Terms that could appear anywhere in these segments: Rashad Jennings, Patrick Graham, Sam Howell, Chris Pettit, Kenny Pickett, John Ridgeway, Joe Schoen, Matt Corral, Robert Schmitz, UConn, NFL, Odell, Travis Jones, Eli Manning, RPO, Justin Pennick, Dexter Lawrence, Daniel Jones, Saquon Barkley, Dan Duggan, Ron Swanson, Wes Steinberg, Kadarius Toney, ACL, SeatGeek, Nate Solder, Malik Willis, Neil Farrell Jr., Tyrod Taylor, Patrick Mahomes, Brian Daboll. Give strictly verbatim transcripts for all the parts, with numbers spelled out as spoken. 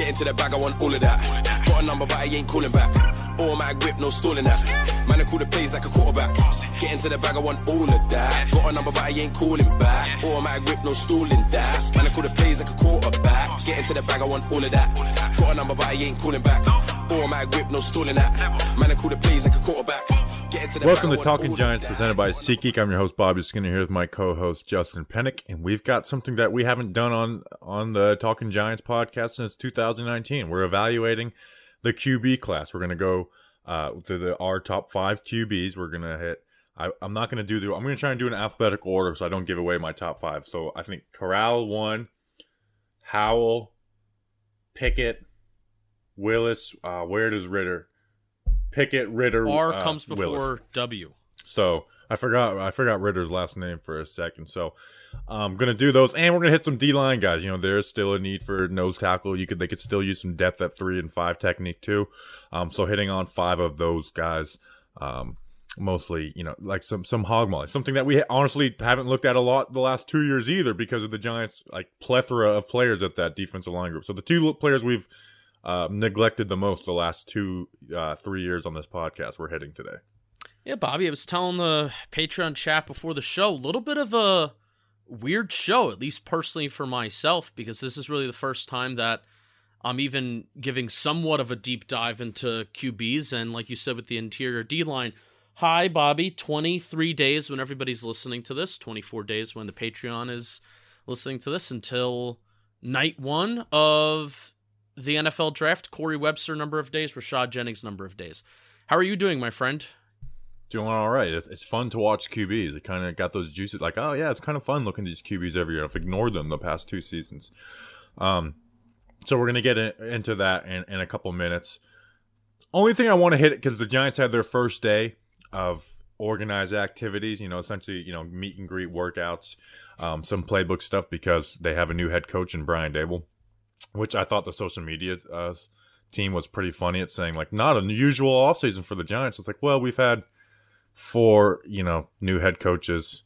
Get into the bag, I want all of that. Got a number, but I ain't calling back. Automatic whip, no stalling that. Man, I call the plays like a quarterback. Get into the bag, I want all of that. Got a number, but I ain't calling back. Automatic whip, no stalling that. Man, I call the plays like a quarterback. Get into the bag, I want all of that. Got a number, but I ain't calling back. Automatic whip, no stalling that. Man, I call the plays like a quarterback. Welcome to Talking Giants, presented by SeatGeek. I'm your host, Bobby Skinner, here with my co-host, Justin Pennick. And we've got something that we haven't done on, on the Talking Giants podcast since two thousand nineteen. We're evaluating the Q B class. We're going to go uh, through the, our top five Q Bs. We're going to hit I, – I'm not going to do the – I'm going to try and do an alphabetical order so I don't give away my top five. So I think Corral one, Howell, Pickett, Willis. Uh, where does Ridder – Pickett, Ridder, R uh, comes before Willis. W. So I forgot I forgot Ridder's last name for a second. So I'm um, gonna do those, and we're gonna hit some D line guys. You know, there's still a need for nose tackle. You could they could still use some depth at three and five technique too. Um, so hitting on five of those guys, um, mostly you know like some some hog molly, something that we honestly haven't looked at a lot the last two years either because of the Giants' like plethora of players at that defensive line group. So the two players we've Uh, neglected the most the last two, uh, three years on this podcast we're hitting today. Yeah, Bobby, I was telling the Patreon chat before the show, a little bit of a weird show, at least personally for myself, because this is really the first time that I'm even giving somewhat of a deep dive into Q Bs. And like you said, with the interior D-line, hi, Bobby, twenty-three days when everybody's listening to this, twenty-four days when the Patreon is listening to this until night one of the N F L draft. Corey Webster, number of days. Rashad Jennings, number of days. How are you doing, my friend? Doing all right. It's, it's fun to watch Q Bs. It kind of got those juices. Like, oh, yeah, it's kind of fun looking at these Q Bs every year. I've ignored them the past two seasons. Um, so we're going to get in, into that in, in a couple minutes. Only thing I want to hit, because the Giants had their first day of organized activities, you know, essentially, you know, meet and greet workouts, um, some playbook stuff, because they have a new head coach in Brian Daboll, which I thought the social media uh, team was pretty funny at saying, like, not an usual offseason for the Giants. It's like, well, we've had four, you know, new head coaches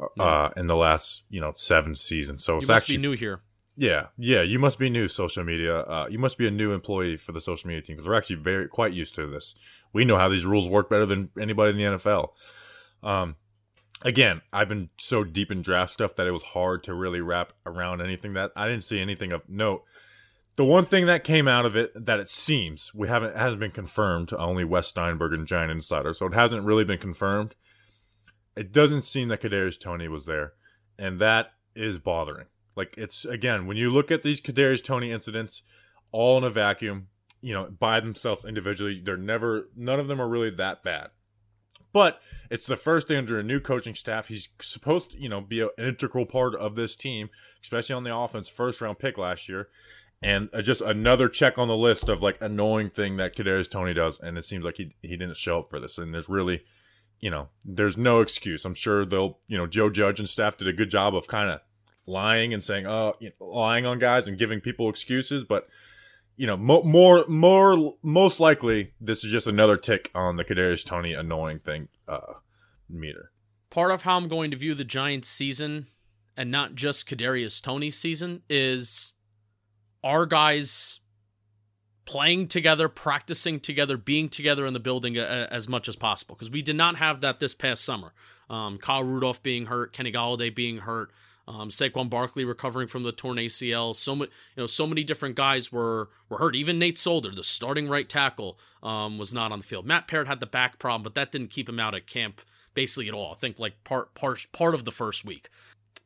uh, yeah. in the last, you know, seven seasons. So you it's must actually be new here. Yeah. Yeah. You must be new social media. Uh, you must be a new employee for the social media team because we're actually very quite used to this. We know how these rules work better than anybody in the N F L. Um, Again, I've been so deep in draft stuff that it was hard to really wrap around anything that I didn't see anything of note. The one thing that came out of it that it seems we haven't hasn't been confirmed, only Wes Steinberg and Giant Insider, so it hasn't really been confirmed. It doesn't seem that Kadarius Toney was there, and that is bothering. Like it's again, when you look at these Kadarius Toney incidents, all in a vacuum, you know, by themselves individually, they're never none of them are really that bad. But it's the first day under a new coaching staff. He's supposed to, you know, be an integral part of this team, especially on the offense, first-round pick last year. And just another check on the list of, like, annoying thing that Kadarius Toney does, and it seems like he he didn't show up for this. And there's really, you know, there's no excuse. I'm sure they'll, you know, Joe Judge and staff did a good job of kind of lying and saying, oh, you know, lying on guys and giving people excuses, but you know, mo- more, more, most likely, this is just another tick on the Kadarius Toney annoying thing uh, meter. Part of how I'm going to view the Giants' season, and not just Kadarius Toney's season, is our guys playing together, practicing together, being together in the building a- as much as possible. Because we did not have that this past summer. Um, Kyle Rudolph being hurt, Kenny Galladay being hurt, Um, Saquon Barkley recovering from the torn A C L. So much, you know, so many different guys were, were hurt. Even Nate Solder, the starting right tackle, um, was not on the field. Matt Parrott had the back problem, but that didn't keep him out of camp basically at all. I think like part part part of the first week.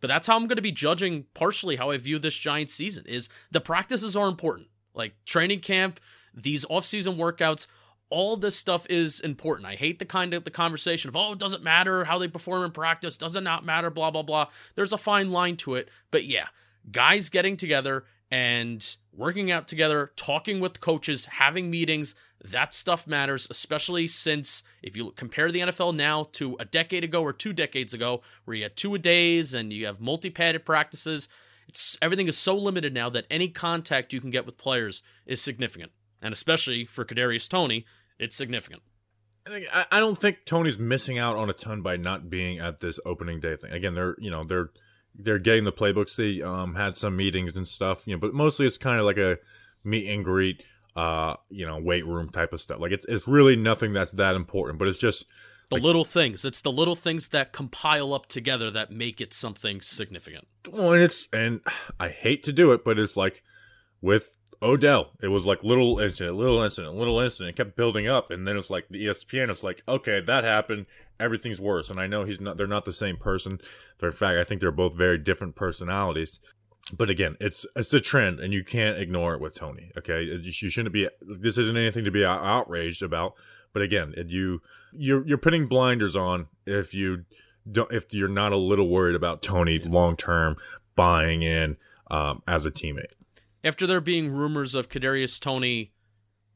But that's how I'm going to be judging partially how I view this Giants season is the practices are important. Like training camp, these offseason workouts, all this stuff is important. I hate the kind of the conversation of, oh, it doesn't matter how they perform in practice. Does it not matter? Blah, blah, blah. There's a fine line to it. But yeah, guys getting together and working out together, talking with coaches, having meetings, that stuff matters, especially since if you compare the N F L now to a decade ago or two decades ago, where you had two-a-days and you have multi-padded practices, it's, everything is so limited now that any contact you can get with players is significant. And especially for Kadarius Toney, it's significant. I, I don't think Tony's missing out on a ton by not being at this opening day thing. Again, they're you know they're they're getting the playbooks. They um had some meetings and stuff, you know, but mostly it's kind of like a meet and greet, uh, you know, weight room type of stuff. Like, it's it's really nothing that's that important, but it's just the like, little things. It's the little things that compile up together that make it something significant. Well, and it's and I hate to do it, but it's like with Odell, it was like little incident, little incident, little incident. It kept building up, and then it's like the E S P N. It's like, okay, that happened. Everything's worse. And I know he's not. They're not the same person. In fact, I think they're both very different personalities. But again, it's it's a trend, and you can't ignore it with Toney. Okay, you shouldn't be. This isn't anything to be outraged about. But again, you you're you're putting blinders on if you don't if you're not a little worried about Toney long term buying in um, as a teammate. After there being rumors of Kadarius Toney,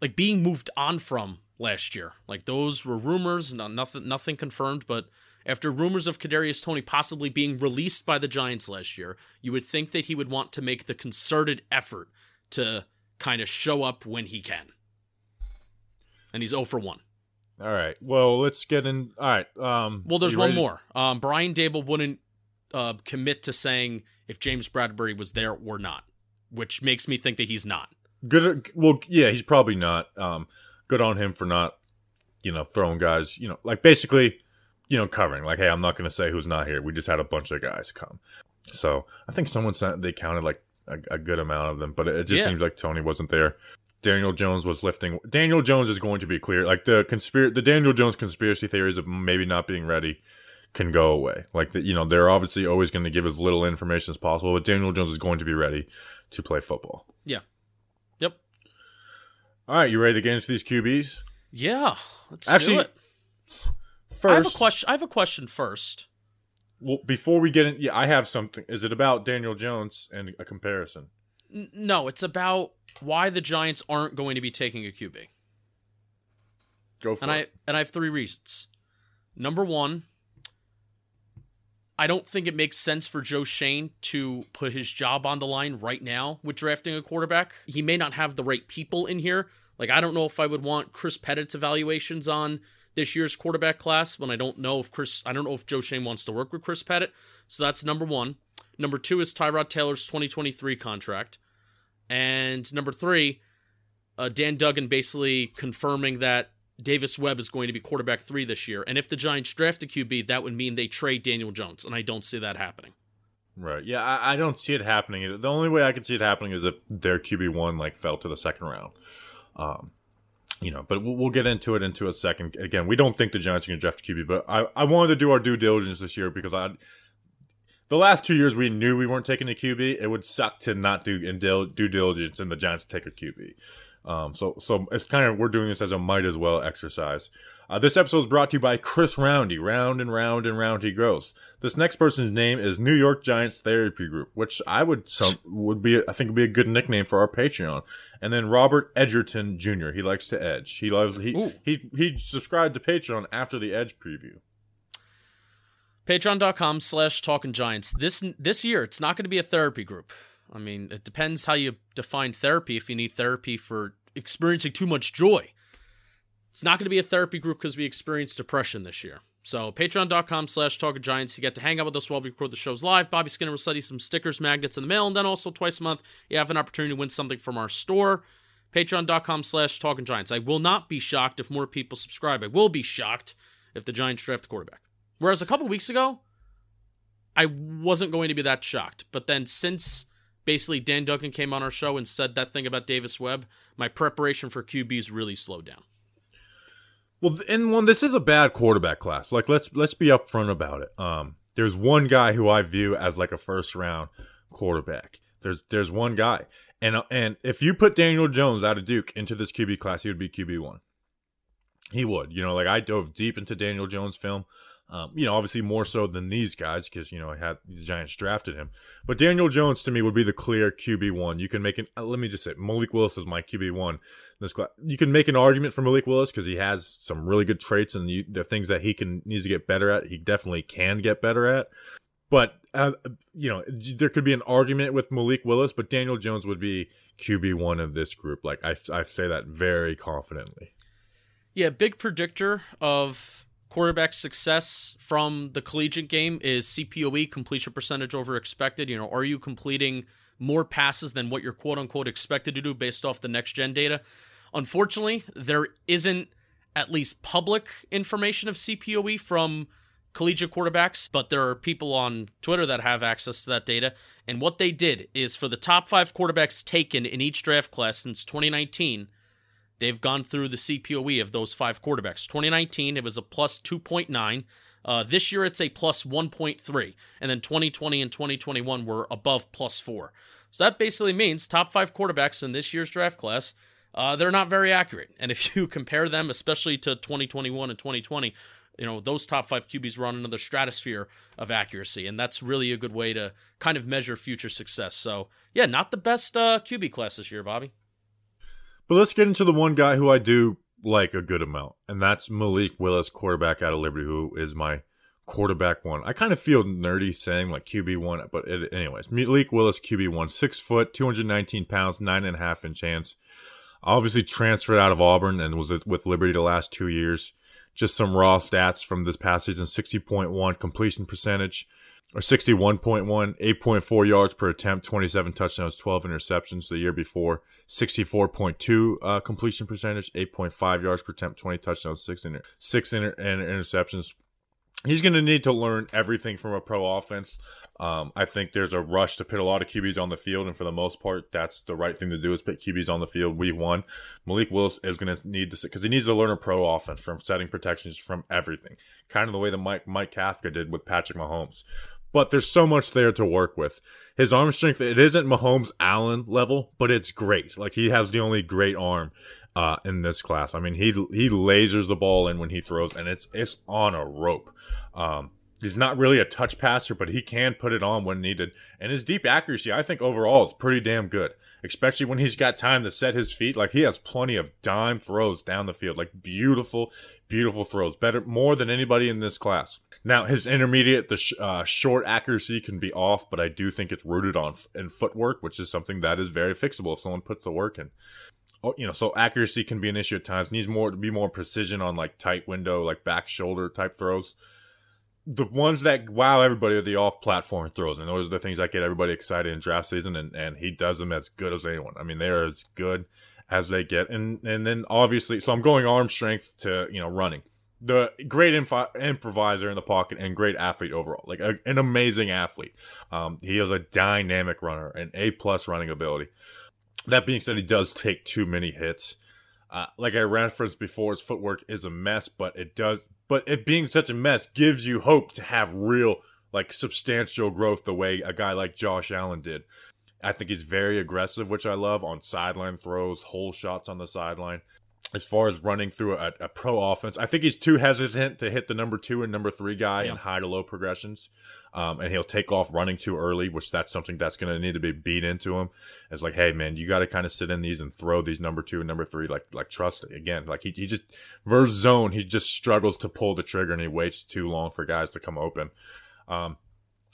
like being moved on from last year, like those were rumors, not nothing, nothing confirmed. But after rumors of Kadarius Toney possibly being released by the Giants last year, you would think that he would want to make the concerted effort to kind of show up when he can. And he's zero for one. All right. Well, let's get in. All right. Um, well, there's one more. Um, Brian Daboll wouldn't uh, commit to saying if James Bradbury was there or not, which makes me think that he's not. Good. Well, yeah, he's probably not. Um, good on him for not, you know, throwing guys, you know, like basically, you know, covering. Like, hey, I'm not going to say who's not here. We just had a bunch of guys come. So I think someone said they counted like a, a good amount of them, but it just yeah. seems like Toney wasn't there. Daniel Jones was lifting. Daniel Jones is going to be clear. Like the conspir- the Daniel Jones conspiracy theories of maybe not being ready can go away. Like, the, you know, they're obviously always going to give as little information as possible, but Daniel Jones is going to be ready to play football. Yeah. Yep. All right, you ready to get into these Q Bs? Yeah. Let's Actually, do it. First, I have a question. I have a question first. Well, before we get in, yeah, I have something. Is it about Daniel Jones and a comparison? N- no, it's about why the Giants aren't going to be taking a Q B. Go for and it. I, and I have three reasons. Number one, I don't think it makes sense for Joe Schoen to put his job on the line right now with drafting a quarterback. He may not have the right people in here. Like, I don't know if I would want Chris Pettit's evaluations on this year's quarterback class when I don't know if Chris, I don't know if Joe Schoen wants to work with Chris Pettit. So that's number one. Number two is Tyrod Taylor's twenty twenty-three contract. And number three, uh, Dan Duggan basically confirming that Davis Webb is going to be quarterback three this year. And if the Giants draft a Q B, that would mean they trade Daniel Jones. And I don't see that happening. Right. Yeah, I, I don't see it happening. The only way I could see it happening is if their Q B one, like, fell to the second round. Um, you know, but we'll, we'll get into it into a second. Again, we don't think the Giants are going to draft a Q B, but I, I wanted to do our due diligence this year because I the last two years we knew we weren't taking a Q B. It would suck to not do due diligence and the Giants take a Q B. Um, so, so it's kind of, we're doing this as a might as well exercise. Uh, this episode is brought to you by Chris Roundy. Round and round and round he grows. This next person's name is New York Giants Therapy Group, which I would, some, would be, I think would be a good nickname for our Patreon. And then Robert Edgerton Junior He likes to edge. He loves, he, Ooh. he, he subscribed to Patreon after the Edge preview. Patreon.com slash Talking Giants. This, this year, it's not going to be a therapy group. I mean, it depends how you define therapy. If you need therapy for experiencing too much joy, it's not going to be a therapy group because we experienced depression this year. So patreon.com slash Talking Giants. You get to hang out with us while we record the shows live. Bobby Skinner will send you some stickers, magnets in the mail. And then also twice a month, you have an opportunity to win something from our store. Patreon.com slash Talking Giants. I will not be shocked if more people subscribe. I will be shocked if the Giants draft a quarterback. Whereas a couple weeks ago, I wasn't going to be that shocked. But then since... Basically, Dan Duggan came on our show and said that thing about Davis Webb, my preparation for Q Bs really slowed down. Well, and one, this is a bad quarterback class. Like, let's let's be upfront about it. Um, there's one guy who I view as like a first round quarterback. There's there's one guy, and and if you put Daniel Jones out of Duke into this Q B class, he would be Q B one. He would, you know, like I dove deep into Daniel Jones film. Um, you know, obviously more so than these guys because, you know, I had the Giants drafted him. But Daniel Jones, to me, would be the clear Q B one. You can make an – let me just say, Malik Willis is my Q B one. This class. You can make an argument for Malik Willis because he has some really good traits and you, the things that he can needs to get better at, he definitely can get better at. But, uh, you know, there could be an argument with Malik Willis, but Daniel Jones would be Q B one of this group. Like, I, I say that very confidently. Yeah, big predictor of – quarterback success from the collegiate game is C P O E, completion percentage over expected. You know, are you completing more passes than what you're quote-unquote expected to do based off the next-gen data. Unfortunately, there isn't at least public information of C P O E from collegiate quarterbacks, but there are people on Twitter that have access to that data. And what they did is for the top five quarterbacks taken in each draft class since twenty nineteen, they've gone through the C P O E of those five quarterbacks. twenty nineteen, it was a plus two point nine. Uh, this year, it's a plus one point three. And then twenty twenty and twenty twenty-one were above plus four. So that basically means top five quarterbacks in this year's draft class, uh, they're not very accurate. And if you compare them, especially to twenty twenty-one and twenty twenty, you know, those top five Q Bs run into the stratosphere of accuracy. And that's really a good way to kind of measure future success. So, yeah, not the best uh, Q B class this year, Bobby. But let's get into the one guy who I do like a good amount, and that's Malik Willis, quarterback out of Liberty, who is my quarterback one. I kind of feel nerdy saying like Q B one, but it, anyways, Malik Willis, Q B one, six foot, two hundred nineteen pounds, nine and a half inch hands. Obviously transferred out of Auburn and was with Liberty the last two years. Just some raw stats from this past season, sixty point one completion percentage, or sixty-one point one, eight point four yards per attempt, twenty-seven touchdowns, twelve interceptions. The year before, sixty-four point two uh, completion percentage, eight point five yards per attempt, twenty touchdowns, six, inter- six inter- inter- interceptions. He's going to need to learn everything from a pro offense. Um, I think there's a rush to put a lot of Q Bs on the field, and for the most part, that's the right thing to do is put Q Bs on the field week one. Malik Willis is going to need to – because he needs to learn a pro offense from setting protections, from everything, kind of the way that Mike, Mike Kafka did with Patrick Mahomes. But there's so much there to work with. His arm strength, it isn't Mahomes Allen level, but it's great. Like, he has the only great arm uh, in this class. I mean, he he lasers the ball in when he throws, and it's it's on a rope. Um, he's not really a touch passer, but he can put it on when needed. And his deep accuracy, I think, overall is pretty damn good, especially when he's got time to set his feet. Like, he has plenty of dime throws down the field, like beautiful, beautiful throws, better more than anybody in this class. Now, his intermediate, the sh- uh, short accuracy can be off, but I do think it's rooted on f- in footwork, which is something that is very fixable if someone puts the work in. Oh, you know, so accuracy can be an issue at times. Needs more to be more precision on like tight window, like back shoulder type throws. The ones that wow everybody are the off-platform throws, and those are the things that get everybody excited in draft season, and, and he does them as good as anyone. I mean, they are as good as they get. And and then, obviously, so I'm going arm strength to, you know, running. The great impo- improviser in the pocket and great athlete overall. Like, a, an amazing athlete. Um, he is a dynamic runner, an A-plus running ability. That being said, he does take too many hits. Uh, like I referenced before, his footwork is a mess, but it does... But it being such a mess gives you hope to have real, like, substantial growth the way a guy like Josh Allen did. I think he's very aggressive, which I love, on sideline throws, hole shots on the sideline. As far as running through a, a pro offense, I think he's too hesitant to hit the number two and number three guy yeah. in high to low progressions. Um, and he'll take off running too early, which that's something that's going to need to be beat into him. It's like, hey, man, you got to kind of sit in these and throw these number two and number three. Like, like trust it. Again, like he, he just, versus zone, he just struggles to pull the trigger and he waits too long for guys to come open. Um,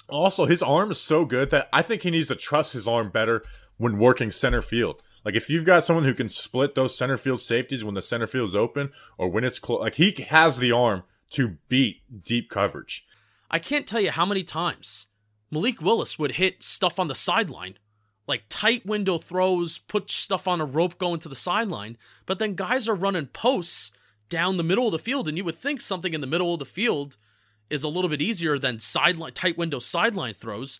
also, his arm is so good that I think he needs to trust his arm better when working center field. Like, if you've got someone who can split those center field safeties when the center field is open or when it's close, like, he has the arm to beat deep coverage. I can't tell you how many times Malik Willis would hit stuff on the sideline, like tight window throws, put stuff on a rope going to the sideline, but then guys are running posts down the middle of the field, and you would think something in the middle of the field is a little bit easier than sideline tight window sideline throws.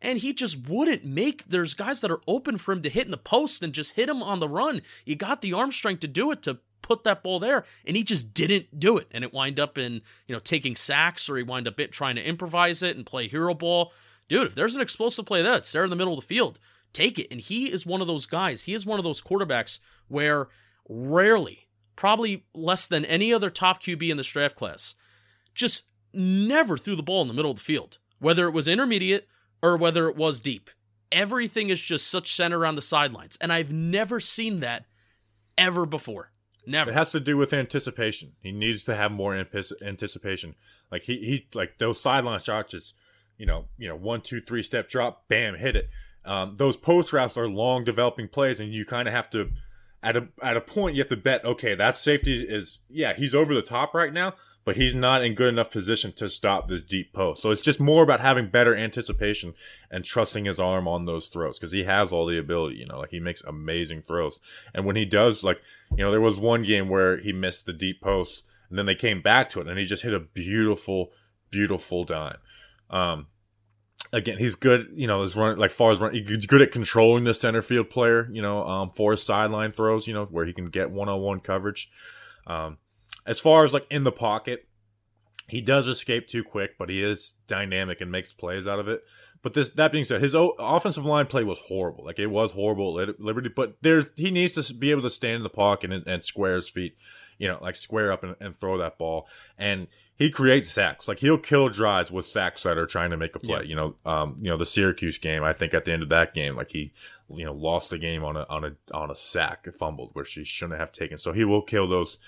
And he just wouldn't make, there's guys that are open for him to hit in the post and just hit him on the run. You got the arm strength to do it, to put that ball there. And he just didn't do it. And it wind up in, you know, taking sacks, or he wind up trying to improvise it and play hero ball. Dude, if there's an explosive play there, it's there in the middle of the field, take it. And he is one of those guys. He is one of those quarterbacks where rarely, probably less than any other top Q B in this draft class, just never threw the ball in the middle of the field, whether it was intermediate or whether it was deep. Everything is just such center on the sidelines. And I've never seen that ever before. Never. It has to do with anticipation. He needs to have more anticipation. Like, he, he like those sideline shots, it's, you know, you know, one, two, three step drop, bam, hit it. Um, those post routes are long developing plays, and you kind of have to, at a, at a point, you have to bet, okay, that safety is, yeah, he's over the top right now, but he's not in good enough position to stop this deep post. So it's just more about having better anticipation and trusting his arm on those throws, because he has all the ability, you know, like he makes amazing throws. And when he does, like, you know, there was one game where he missed the deep post and then they came back to it and he just hit a beautiful, beautiful dime. Um, Again, he's good, you know, his run, like far as run, he's good at controlling the center field player, you know, um, for his sideline throws, you know, where he can get one-on-one coverage. Um, as far as like in the pocket, he does escape too quick, but he is dynamic and makes plays out of it. But this, that being said, his o- offensive line play was horrible. Like it was horrible at Liberty, but there's, he needs to be able to stand in the pocket and, and square his feet, you know, like square up and, and throw that ball. And he creates sacks. Like he'll kill drives with sacks that are trying to make a play. Yeah. You know, um, you know, the Syracuse game, I think at the end of that game, like he, you know, lost the game on a on a on a sack, fumbled, which he shouldn't have taken. So he will kill those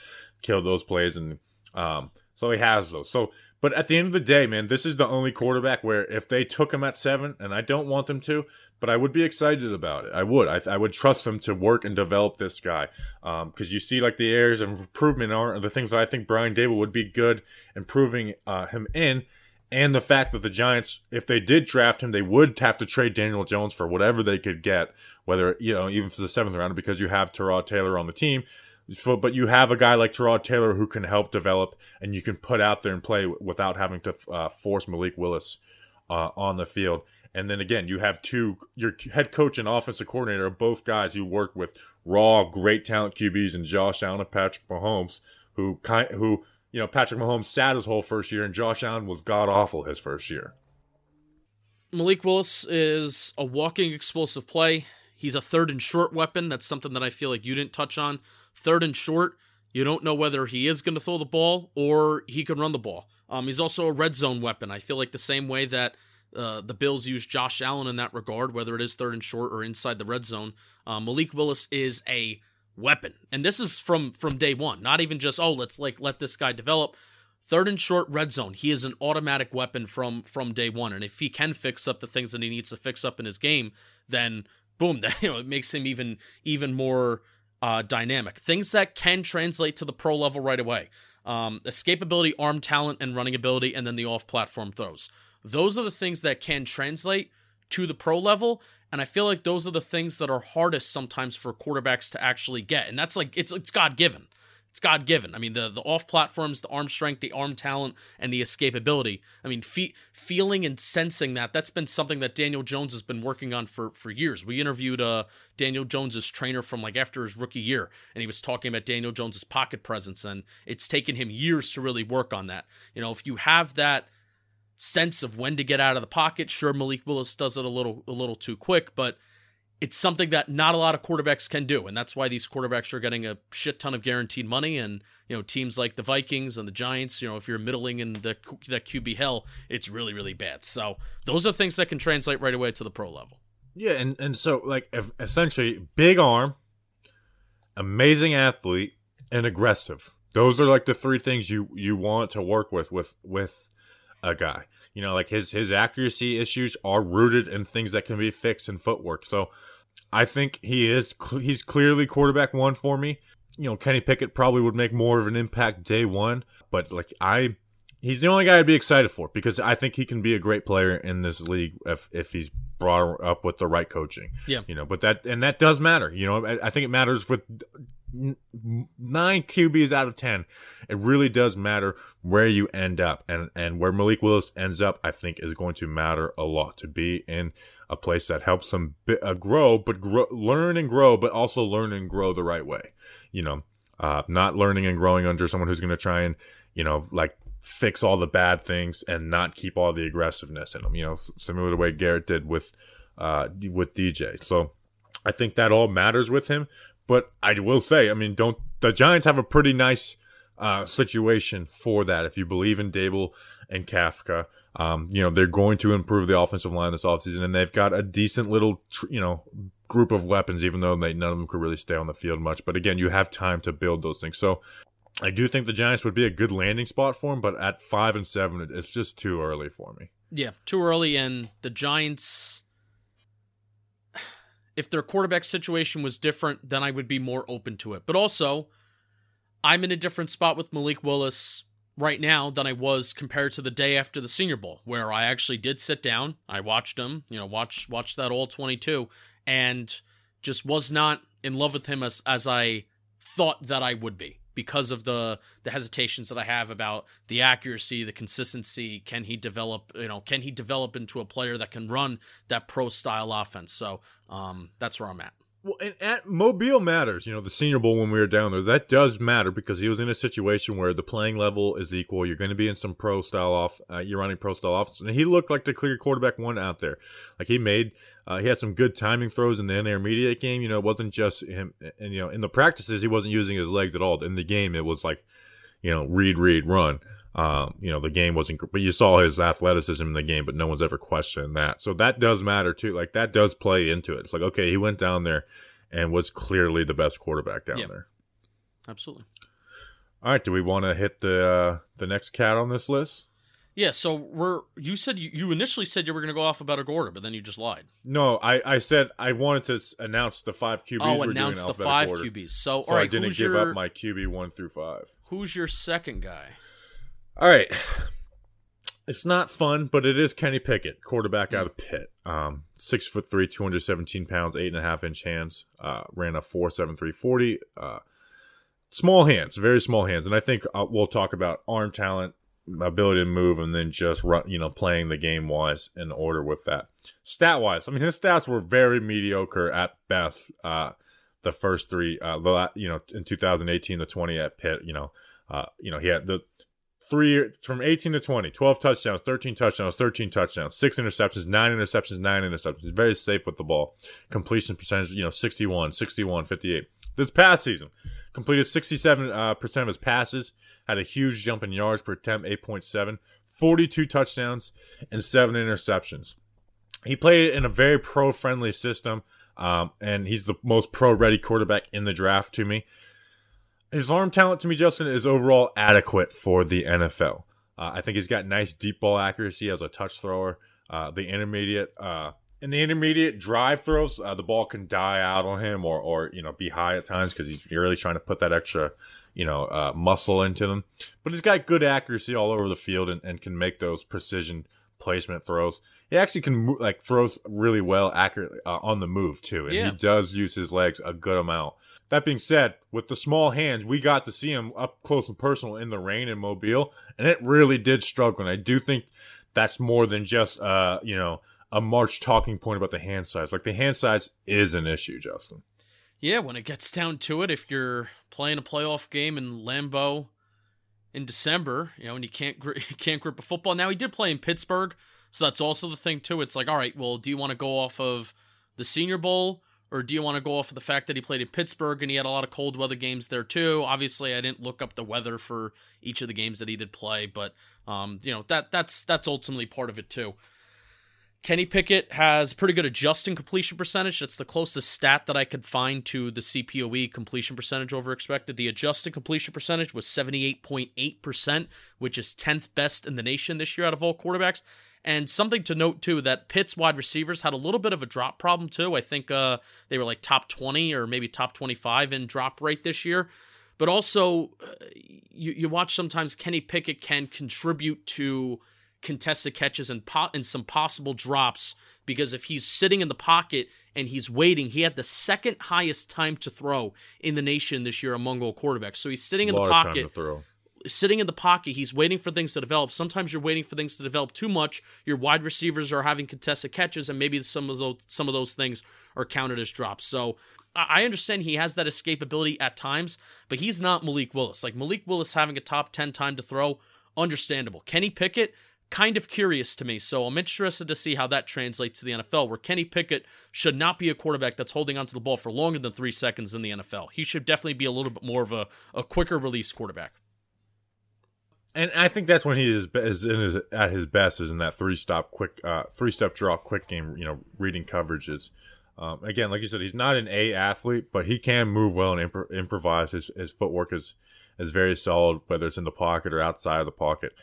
kill those plays, and um so he has those. So but at the end of the day, man, this is the only quarterback where if they took him at seven, and I don't want them to, but I would be excited about it. I would. I, I would trust them to work and develop this guy. Um, because you see, like, the areas of improvement are the things that I think Brian Daboll would be good improving uh, him in. And the fact that the Giants, if they did draft him, they would have to trade Daniel Jones for whatever they could get, whether, you know, even for the seventh round, because you have Tyrod Taylor on the team. So, but you have a guy like Tyrod Taylor who can help develop, and you can put out there and play w- without having to uh, force Malik Willis uh, on the field. And then again, you have two, your head coach and offensive coordinator are both guys who work with raw, great talent Q Bs and Josh Allen and Patrick Mahomes, who kind, who, you know, Patrick Mahomes sat his whole first year, and Josh Allen was god awful his first year. Malik Willis is a walking explosive play. He's a third and short weapon. That's something that I feel like you didn't touch on. Third and short, you don't know whether he is going to throw the ball or he can run the ball. Um, he's also a red zone weapon. I feel like the same way that uh, the Bills use Josh Allen in that regard, whether it is third and short or inside the red zone, um, Malik Willis is a weapon. And this is from from day one, not even just, oh, let's like let this guy develop. Third and short, red zone. He is an automatic weapon from from day one. And if he can fix up the things that he needs to fix up in his game, then boom, that, you know, it makes him even even more uh, dynamic. Things that can translate to the pro level right away. Um, escapability, arm talent, and running ability, and then the off-platform throws. Those are the things that can translate to the pro level, and I feel like those are the things that are hardest sometimes for quarterbacks to actually get, and that's like, it's it's God-given. It's God-given. I mean, the, the off-platforms, the arm strength, the arm talent, and the escapability. I mean, fe- feeling and sensing that, that's been something that Daniel Jones has been working on for, for years. We interviewed uh, Daniel Jones' trainer from, like, after his rookie year, and he was talking about Daniel Jones' pocket presence, and it's taken him years to really work on that. You know, if you have that sense of when to get out of the pocket, sure, Malik Willis does it a little a little too quick, but it's something that not a lot of quarterbacks can do, and that's why these quarterbacks are getting a shit ton of guaranteed money. And you know, teams like the Vikings and the Giants, you know, if you're middling in the that Q B hell, it's really really bad. So those are things that can translate right away to the pro level. Yeah, and and so like essentially, big arm, amazing athlete, and aggressive. Those are like the three things you you want to work with with with a guy. You know, like his his accuracy issues are rooted in things that can be fixed in footwork. So I think he is he's clearly quarterback one for me. You know, Kenny Pickett probably would make more of an impact day one, but like I he's the only guy I'd be excited for, because I think he can be a great player in this league if if he's brought up with the right coaching. Yeah. You know, but that and that does matter. You know, I, I think it matters with nine Q Bs out of ten. It really does matter where you end up, and and where Malik Willis ends up, I think, is going to matter a lot. To be in a place that helps him b- uh, grow, but grow, learn and grow, but also learn and grow the right way. You know, uh, not learning and growing under someone who's going to try and, you know, like fix all the bad things and not keep all the aggressiveness in them. You know, similar to the way Garrett did with uh, with D J. So I think that all matters with him. But I will say, I mean, don't the Giants have a pretty nice uh, situation for that. If you believe in Daboll and Kafka, um, you know, they're going to improve the offensive line this offseason, and they've got a decent little, you know, group of weapons, even though they, none of them could really stay on the field much. But again, you have time to build those things. So I do think the Giants would be a good landing spot for him, but at five and seven, it's just too early for me. Yeah, too early, and the Giants, if their quarterback situation was different, then I would be more open to it. But also, I'm in a different spot with Malik Willis right now than I was compared to the day after the Senior Bowl, where I actually did sit down. I watched him, you know, watch watch that all twenty-two, and just was not in love with him as as I thought that I would be, because of the the hesitations that I have about the accuracy, the consistency. Can he develop, you know, can he develop into a player that can run that pro-style offense? So um, that's where I'm at. Well, and at Mobile matters, you know, the Senior Bowl when we were down there, that does matter because he was in a situation where the playing level is equal. You're going to be in some pro-style off, uh, you're running pro-style offense, and he looked like the clear quarterback one out there. Like he made, uh, he had some good timing throws in the intermediate game. You know, it wasn't just him, and you know, in the practices he wasn't using his legs at all. In the game, it was like, you know, read, read, run. Um, you know, the game wasn't, but you saw his athleticism in the game, but no one's ever questioned that. So that does matter too. Like that does play into it. It's like, okay, he went down there and was clearly the best quarterback down yeah. there. Absolutely. All right. Do we want to hit the, uh, the next cat on this list? Yeah. So we're, you said you, you initially said you were going to go alphabetical order, but then you just lied. No, I, I said I wanted to announce the five Q Bs. Oh, we're announce the five order. Q Bs. So, so all right, I didn't give your, up my Q B one through five. Who's your second guy? All right, it's not fun, but it is Kenny Pickett, quarterback out of Pitt. Um, six foot three, two hundred seventeen pounds, eight and a half inch hands. Uh, ran a four seven three forty. Uh, small hands, very small hands, and I think uh, we'll talk about arm talent, ability to move, and then just run, you know, playing the game wise in order with that. Stat wise, I mean, his stats were very mediocre at best. Uh, the first three, uh, the, you know, in two thousand eighteen to twenty at Pitt, you know, uh, you know, he had the Three from eighteen to twenty, twelve touchdowns, thirteen touchdowns, thirteen touchdowns, six interceptions, nine interceptions, nine interceptions. Very safe with the ball. Completion percentage, you know, sixty-one, sixty-one, fifty-eight. This past season, completed sixty-seven percent uh, percent of his passes, had a huge jump in yards per attempt, eight point seven, forty-two touchdowns, and seven interceptions. He played in a very pro-friendly system, um, and he's the most pro-ready quarterback in the draft to me. His arm talent, to me, Justin, is overall adequate for the N F L. Uh, I think he's got nice deep ball accuracy as a touch thrower. Uh, the intermediate, uh, in the intermediate drive throws, uh, the ball can die out on him or, or you know, be high at times because he's really trying to put that extra, you know, uh, muscle into them. But he's got good accuracy all over the field and, and can make those precision placement throws. He actually can like throws really well, accurately uh, on the move too, and yeah. he does use his legs a good amount. That being said, with the small hands, we got to see him up close and personal in the rain in Mobile, and it really did struggle. And I do think that's more than just, uh, you know, a March talking point about the hand size. Like, the hand size is an issue, Justin. Yeah, when it gets down to it, if you're playing a playoff game in Lambeau in December, you know, and you can't, gri- you can't grip a football. Now, he did play in Pittsburgh, so that's also the thing, too. It's like, all right, well, do you want to go off of the Senior Bowl? Or do you want to go off of the fact that he played in Pittsburgh and he had a lot of cold weather games there too? Obviously, I didn't look up the weather for each of the games that he did play, but um, you know that that's that's ultimately part of it too. Kenny Pickett has pretty good adjusting completion percentage. That's the closest stat that I could find to the C P O E completion percentage over expected. The adjusted completion percentage was seventy-eight point eight percent, which is tenth best in the nation this year out of all quarterbacks. And something to note, too, that Pitt's wide receivers had a little bit of a drop problem, too. I think uh, they were like top twenty or maybe top twenty-five in drop rate this year. But also, uh, you, you watch sometimes Kenny Pickett can contribute to contested catches and, po- and some possible drops, because if he's sitting in the pocket and he's waiting, he had the second highest time to throw in the nation this year among all quarterbacks. So he's sitting in the pocket. A lot of time to throw. Sitting in the pocket, he's waiting for things to develop. Sometimes you're waiting for things to develop too much. Your wide receivers are having contested catches, and maybe some of those some of those things are counted as drops. So I understand he has that escapability at times, but he's not Malik Willis. Like, Malik Willis having a top ten time to throw, understandable. Kenny Pickett, kind of curious to me. So I'm interested to see how that translates to the N F L, where Kenny Pickett should not be a quarterback that's holding onto the ball for longer than three seconds in the N F L. He should definitely be a little bit more of a, a quicker release quarterback. And I think that's when he is, is, in his, at his best, is in that three-stop quick, uh, three-step draw quick game. You know, reading coverages. Um, again, like you said, he's not an A athlete, but he can move well and imp- improvise. His his footwork is is very solid, whether it's in the pocket or outside of the pocket.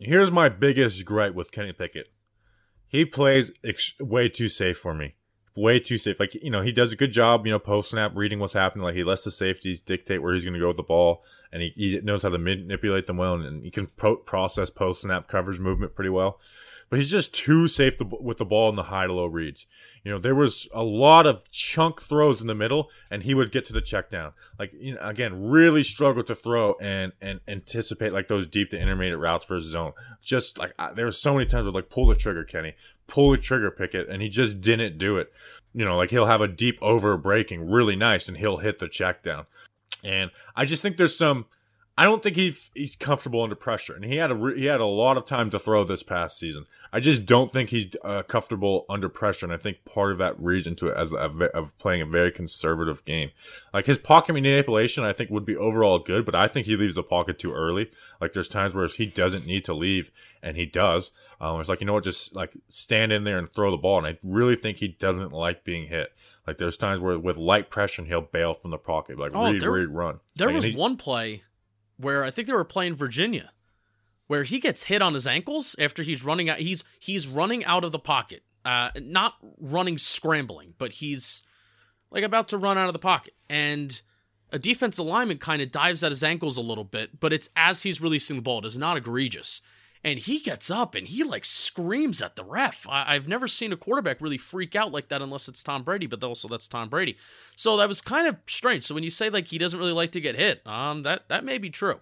Here's my biggest gripe with Kenny Pickett: he plays ex- way too safe for me. way too safe. Like, you know, he does a good job, you know, post-snap reading what's happening. Like, he lets the safeties dictate where he's going to go with the ball, and he, he knows how to manipulate them well, and, and he can pro- process post-snap coverage movement pretty well. But he's just too safe to, with the ball in the high to low reads. You know, there was a lot of chunk throws in the middle, and he would get to the check down. Like, you know, again, really struggled to throw and, and anticipate, like, those deep to intermediate routes for his zone. Just, like, I, there were so many times where, like, pull the trigger, Kenny. Pull the trigger, Pickett. And he just didn't do it. You know, like, he'll have a deep over breaking really nice, and he'll hit the check down. And I just think there's some... I don't think he he's comfortable under pressure, and he had a he had a lot of time to throw this past season. I just don't think he's uh, comfortable under pressure, and I think part of that reason to it as a, of playing a very conservative game. Like, his pocket manipulation, I think, would be overall good, but I think he leaves the pocket too early. Like, there's times where he doesn't need to leave, and he does. Um, it's like, you know what, just like stand in there and throw the ball. And I really think he doesn't like being hit. Like, there's times where with light pressure, he'll bail from the pocket, like oh, read, there, read, run. There like, was he, one play. Where I think they were playing Virginia, where he gets hit on his ankles after he's running out. He's he's running out of the pocket, uh, not running scrambling, but he's like about to run out of the pocket, and a defensive lineman kind of dives at his ankles a little bit, but it's as he's releasing the ball. It is not egregious, and he gets up and he like screams at the ref. I, I've never seen a quarterback really freak out like that unless it's Tom Brady, but also that's Tom Brady. So that was kind of strange. So when you say like he doesn't really like to get hit, um, that that may be true.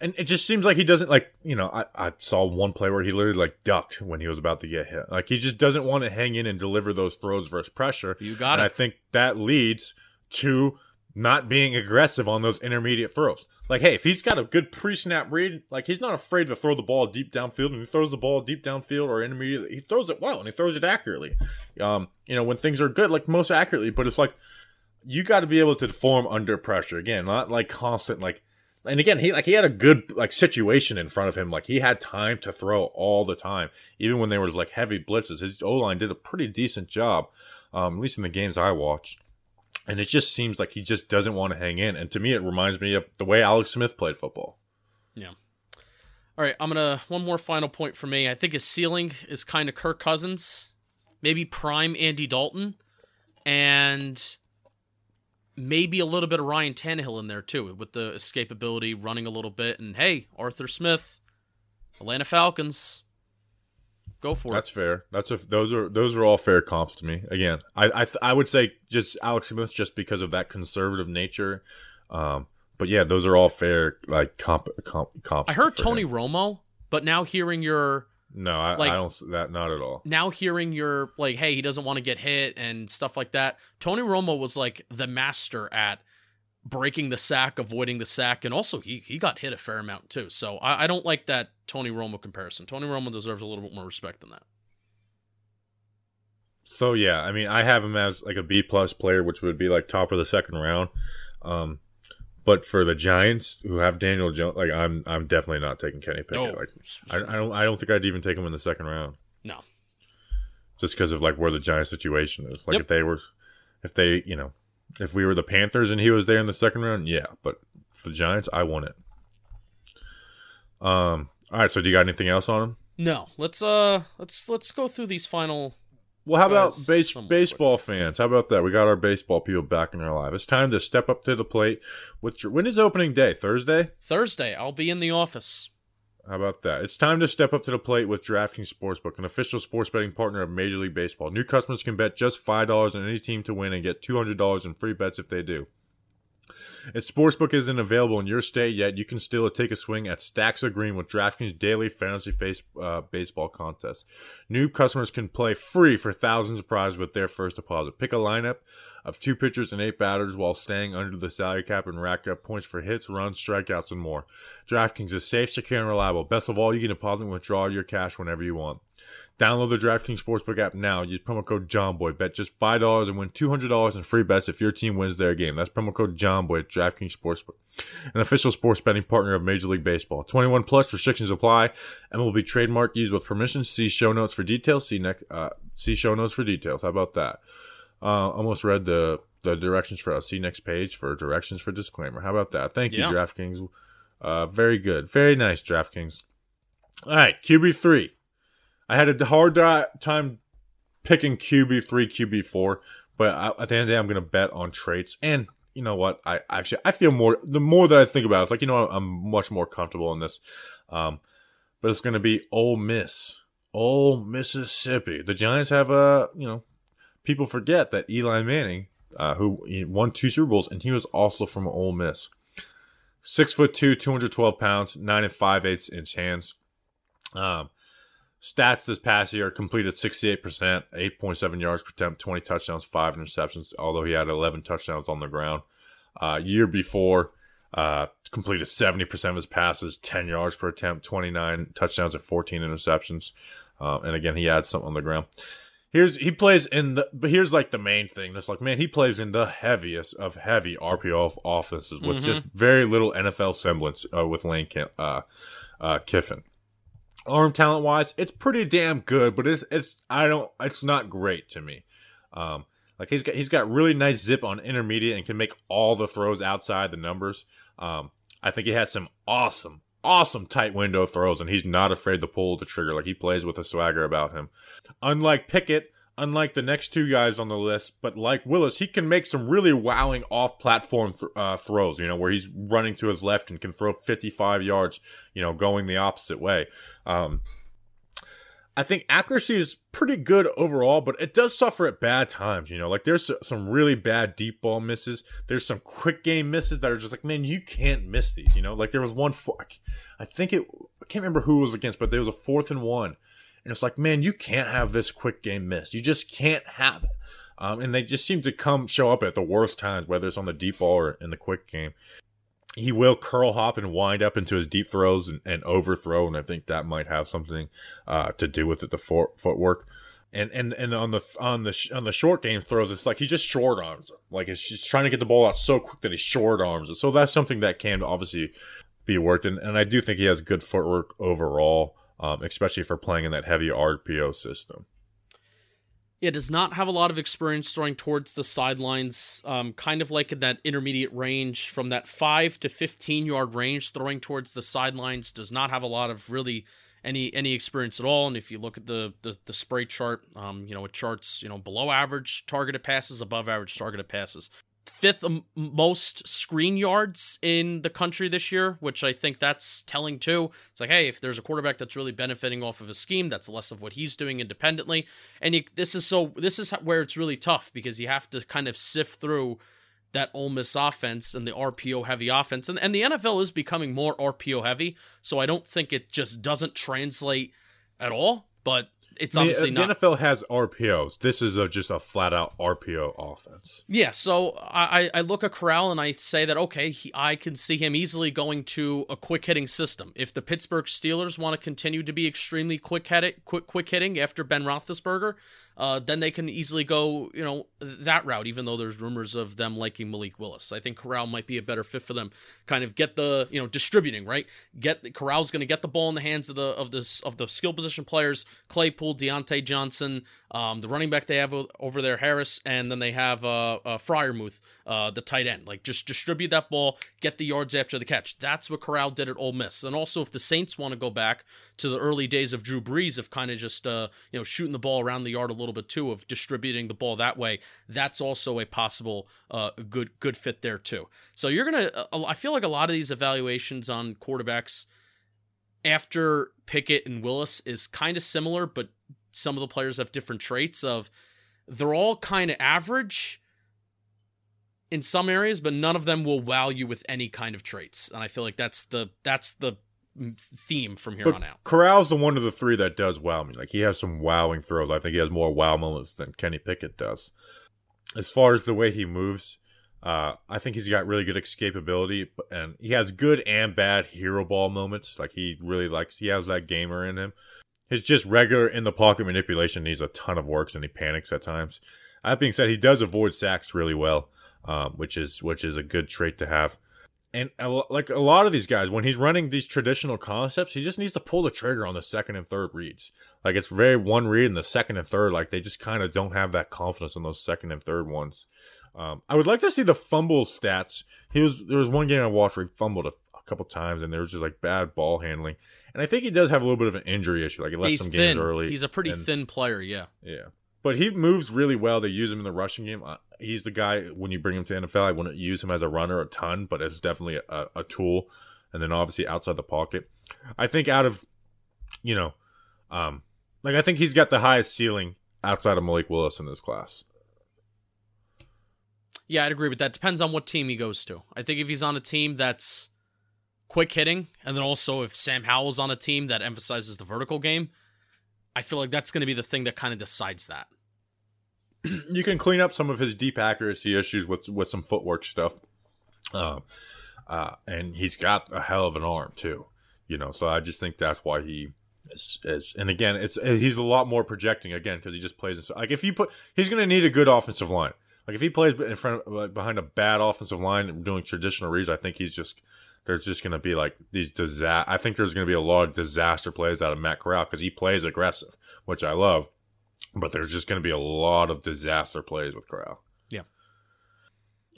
And it just seems like he doesn't like, you know, I, I saw one play where he literally like ducked when he was about to get hit. Like, he just doesn't want to hang in and deliver those throws versus pressure. You got and it. And I think that leads to not being aggressive on those intermediate throws. Like, hey, if he's got a good pre-snap read, like, he's not afraid to throw the ball deep downfield, and he throws the ball deep downfield or intermediate. He throws it well, and he throws it accurately. Um, you know, when things are good, like, most accurately. But it's like, you got to be able to perform under pressure. Again, not, like, constant, like, and again, he like he had a good like situation in front of him. Like, he had time to throw all the time. Even when there was, like, heavy blitzes, his O-line did a pretty decent job, um, at least in the games I watched. And it just seems like he just doesn't want to hang in. And to me, it reminds me of the way Alex Smith played football. Yeah. All right, I'm going to – one more final point for me. I think his ceiling is kind of Kirk Cousins, maybe prime Andy Dalton, and maybe a little bit of Ryan Tannehill in there too with the escapability, running a little bit. And, hey, Arthur Smith, Atlanta Falcons – go for That's it. That's fair. That's a, those are those are all fair comps to me. Again, I I, I would say just Alex Smith just because of that conservative nature. Um, but yeah, those are all fair like comp, comp comps. I heard Tony him. Romo, but now hearing your no, I, like, I don't that not at all. Now hearing your like, hey, he doesn't want to get hit and stuff like that. Tony Romo was like the master at breaking the sack, avoiding the sack, and also he he got hit a fair amount too. So I, I don't like that Tony Romo comparison. Tony Romo deserves a little bit more respect than that. So yeah, I mean, I have him as like a B plus player, which would be like top of the second round. Um, but for the Giants who have Daniel Jones, like I'm I'm definitely not taking Kenny Pickett. No. Like I, I don't I don't think I'd even take him in the second round. No, just because of like where the Giants situation is. Like yep. if they were, if they you know. If we were the Panthers and he was there in the second round, yeah. But for the Giants, I want it. Um. All right. So, do you got anything else on him? No. Let's uh. Let's let's go through these final. Well, how about base, baseball fans? How about that? We got our baseball people back in our life. It's time to step up to the plate. With your, when is opening day? Thursday. Thursday. I'll be in the office. How about that? It's time to step up to the plate with DraftKings Sportsbook, an official sports betting partner of Major League Baseball. New customers can bet just five dollars on any team to win and get two hundred dollars in free bets if they do. If Sportsbook isn't available in your state yet, you can still take a swing at Stacks of Green with DraftKings Daily Fantasy face, uh, Baseball Contest. New customers can play free for thousands of prizes with their first deposit. Pick a lineup of two pitchers and eight batters while staying under the salary cap and rack up points for hits, runs, strikeouts, and more. DraftKings is safe, secure, and reliable. Best of all, you can deposit and withdraw your cash whenever you want. Download the DraftKings Sportsbook app now. Use promo code JOHNBOY. Bet just five dollars and win two hundred dollars in free bets if your team wins their game. That's promo code JOHNBOY at DraftKings Sportsbook, an official sports betting partner of Major League Baseball. twenty-one plus restrictions apply and will be trademarked, used with permission. See show notes for details. See next. Uh, see show notes for details. How about that? Uh, almost read the, the directions for us. See next page for directions for disclaimer. How about that? Thank you, yeah. DraftKings. Uh, very good. Very nice, DraftKings. All right, Q B three. I had a hard time picking Q B three, Q B four, but I, at the end of the day, I'm going to bet on traits. And you know what? I actually, I feel more, the more that I think about it, it's like, you know, I'm much more comfortable in this. Um, but it's going to be Ole Miss. Ole Mississippi. The Giants have a, you know, people forget that Eli Manning, uh, who he won two Super Bowls, and he was also from Ole Miss. Six foot two, two hundred twelve pounds, nine and five eighths inch hands. Um, stats this past year completed sixty-eight percent, eight point seven yards per attempt, twenty touchdowns, five interceptions, although he had eleven touchdowns on the ground. Uh, year before, uh, completed seventy percent of his passes, ten yards per attempt, twenty-nine touchdowns, and fourteen interceptions. Uh, and again, he had something on the ground. Here's, he plays in the, but here's like the main thing. That's like, man, he plays in the heaviest of heavy R P O offenses with mm-hmm. just very little N F L semblance uh, with Lane Kiff- uh, uh, Kiffin. Arm talent wise, it's pretty damn good, but it's it's I don't it's not great to me. Um, like he's got he's got really nice zip on intermediate and can make all the throws outside the numbers. Um, I think he has some awesome awesome tight window throws, and he's not afraid to pull the trigger. Like he plays with a swagger about him. Unlike Pickett, unlike the next two guys on the list, but like Willis, he can make some really wowing off-platform th- uh, throws, you know, where he's running to his left and can throw fifty-five yards, you know, going the opposite way. Um, I think accuracy is pretty good overall, but it does suffer at bad times, you know, like there's some really bad deep ball misses. There's some quick game misses that are just like, man, you can't miss these, you know, like there was one, I think it, I can't remember who it was against, but there was a fourth and one. And it's like, man, you can't have this quick game miss. You just can't have it. Um, and they just seem to come show up at the worst times, whether it's on the deep ball or in the quick game. He will curl hop and wind up into his deep throws and, and overthrow. And I think that might have something uh, to do with it, the for- footwork. And, and, and on the, on the, sh- on the short game throws, it's like, he just short arms. Like it's just trying to get the ball out so quick that he short arms. So that's something that can obviously be worked. And, and I do think he has good footwork overall, um, especially for playing in that heavy R P O system. Yeah, does not have a lot of experience throwing towards the sidelines, um, kind of like in that intermediate range from that five to fifteen yard range, throwing towards the sidelines, does not have a lot of really any any experience at all. And if you look at the the, the spray chart, um, you know, it charts, you know, below average targeted passes, above average targeted passes. Fifth most screen yards in the country this year, which I think that's telling too. It's like, hey, if there's a quarterback that's really benefiting off of a scheme, that's less of what he's doing independently. And you, this is so this is where it's really tough, because you have to kind of sift through that Ole Miss offense and the R P O heavy offense. And, and the N F L is becoming more R P O heavy, so I don't think it just doesn't translate at all, but it's obviously the, the not. The N F L has R P Os. This is a, just a flat-out R P O offense. Yeah, so I, I look at Corral and I say that, okay, he, I can see him easily going to a quick-hitting system. If the Pittsburgh Steelers want to continue to be extremely quick-hitting quick, quick-hitting after Ben Roethlisberger, uh, then they can easily go, you know, that route, even though there's rumors of them liking Malik Willis. I think Corral might be a better fit for them. Kind of get the, you know, distributing, right? Get Corral's going to get the ball in the hands of the of this of the skill position players, Claypool, Deontay Johnson, um, the running back they have over there, Harris, and then they have uh, uh, Freiermuth, uh, the tight end. Like, just distribute that ball, get the yards after the catch. That's what Corral did at Ole Miss. And also, if the Saints want to go back to the early days of Drew Brees, of kind of just, uh, you know, shooting the ball around the yard a little bit too, of distributing the ball that way, that's also a possible uh, good good fit there too. So you're going to, uh, I feel like a lot of these evaluations on quarterbacks after Pickett and Willis is kind of similar, but some of the players have different traits of they're all kind of average in some areas, but none of them will wow you with any kind of traits. And I feel like that's the, that's the theme from here but on out. Corral's the one of the three that does wow me. Like, he has some wowing throws. I think he has more wow moments than Kenny Pickett does. As far as the way he moves, uh, I think he's got really good escapability, and he has good and bad hero ball moments. Like, he really likes, he has that gamer in him. His just regular in-the-pocket manipulation needs a ton of works, and he panics at times. That being said, he does avoid sacks really well, um, which is which is a good trait to have. And a, like a lot of these guys, when he's running these traditional concepts, he just needs to pull the trigger on the second and third reads. Like, it's very one read and the second and third. Like, they just kind of don't have that confidence on those second and third ones. Um, I would like to see the fumble stats. He was there was one game I watched where he fumbled a couple times, and there was just like bad ball handling, and I think he does have a little bit of an injury issue. Like, he left some games early. He's a pretty thin player. Yeah yeah But he moves really well. They use him in the rushing game. He's the guy, when you bring him to the N F L, I wouldn't use him as a runner a ton, but it's definitely a, a tool. And then obviously outside the pocket. I think out of, you know, um, like I think he's got the highest ceiling outside of Malik Willis in this class. Yeah, I'd agree with that. Depends on what team he goes to. I think if he's on a team that's quick hitting, and then also if Sam Howell's on a team that emphasizes the vertical game, I feel like that's going to be the thing that kind of decides that. You can clean up some of his deep accuracy issues with, with some footwork stuff. Um, uh, and he's got a hell of an arm too, you know, so I just think that's why he is, is and again, it's, he's a lot more projecting again, cause he just plays. This, like if you put, he's going to need a good offensive line. Like if he plays in front of, behind a bad offensive line doing traditional reads, I think he's just, there's just going to be like these disaster. I think there's going to be a lot of disaster plays out of Matt Corral because he plays aggressive, which I love. But there's just going to be a lot of disaster plays with Corral. Yeah.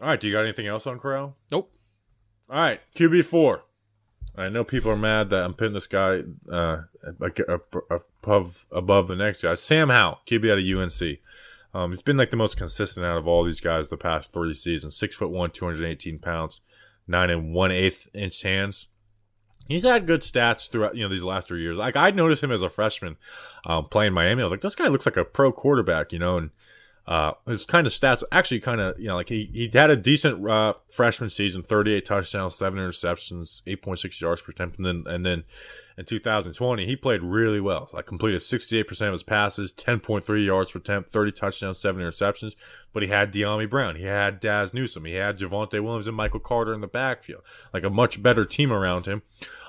All right. Do you got anything else on Corral? Nope. All right. Q B four. I know people are mad that I'm putting this guy uh, above, above the next guy. Sam Howell, Q B out of U N C. Um, he's been like the most consistent out of all these guys the past three seasons. Six foot one, two hundred eighteen pounds. Nine and one eighth inch hands. He's had good stats throughout, you know, these last three years. Like I noticed him as a freshman um, playing Miami. I was like, this guy looks like a pro quarterback, you know. And uh, his kind of stats actually kind of, you know, like he he had a decent uh, freshman season: thirty-eight touchdowns, seven interceptions, eight point six yards per attempt. And then and then in two thousand twenty, he played really well. Like completed sixty-eight percent of his passes, ten point three yards per attempt, thirty touchdowns, seven interceptions. But he had Dyami Brown, he had Dazz Newsome, he had Javonte Williams and Michael Carter in the backfield. Like a much better team around him.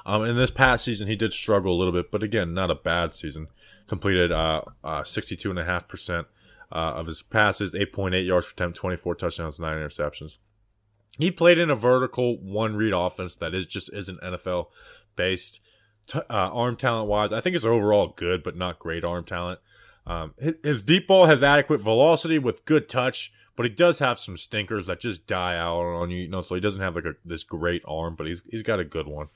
Um, in this past season, he did struggle a little bit, but again, not a bad season. Completed uh, uh, sixty-two point five percent uh, of his passes, eight point eight yards per attempt, twenty-four touchdowns, nine interceptions. He played in a vertical one-read offense that is just isn't N F L-based. T- uh, arm talent-wise, I think it's overall good, but not great arm talent. Um, his, his deep ball has adequate velocity with good touch, but he does have some stinkers that just die out on you, you know, so he doesn't have like a, this great arm, but he's he's got a good one.